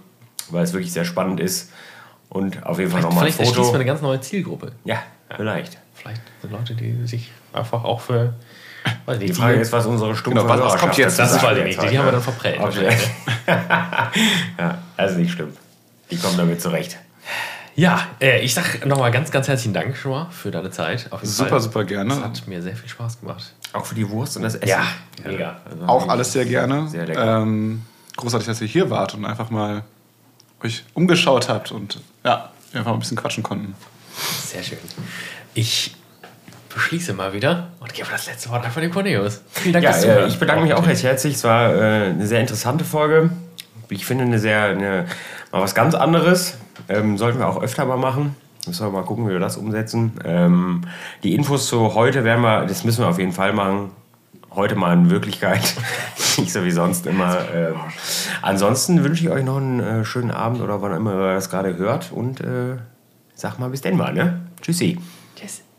weil es wirklich sehr spannend ist. Und auf jeden Fall nochmal ein Foto. Vielleicht erschließt man eine ganz neue Zielgruppe. Ja, vielleicht. Vielleicht sind Leute, die sich einfach auch für... Weiß nicht, die Frage ist, was unsere Stunde genau, was kommt jetzt? Das ist nicht. Die haben wir dann verprellt. Ja, also nicht schlimm. Die kommen damit zurecht. Ja, ich sag nochmal ganz, ganz herzlichen Dank schon mal für deine Zeit. Auf jeden Fall. Super gerne. Das hat mir sehr viel Spaß gemacht. Auch für die Wurst und das Essen. Ja, mega. Also auch alles sehr gerne. Sehr lecker. Großartig, dass ihr hier wart und einfach mal euch umgeschaut habt und ja, einfach ein bisschen quatschen konnten. Sehr schön. Ich beschließe mal wieder und gebe das letzte Wort einfach dem Kornelius. Vielen Dank, dass ich bedanke mich auch recht herzlich. Es war eine sehr interessante Folge. Ich finde mal was ganz anderes. Sollten wir auch öfter mal machen. Müssen wir mal gucken, wie wir das umsetzen. Die Infos zu heute werden wir, das müssen wir auf jeden Fall machen. Heute mal in Wirklichkeit. Nicht so wie sonst immer. Ansonsten wünsche ich euch noch einen schönen Abend oder wann immer ihr das gerade hört. Und sag mal bis denn mal, ne? Tschüssi. Tschüss.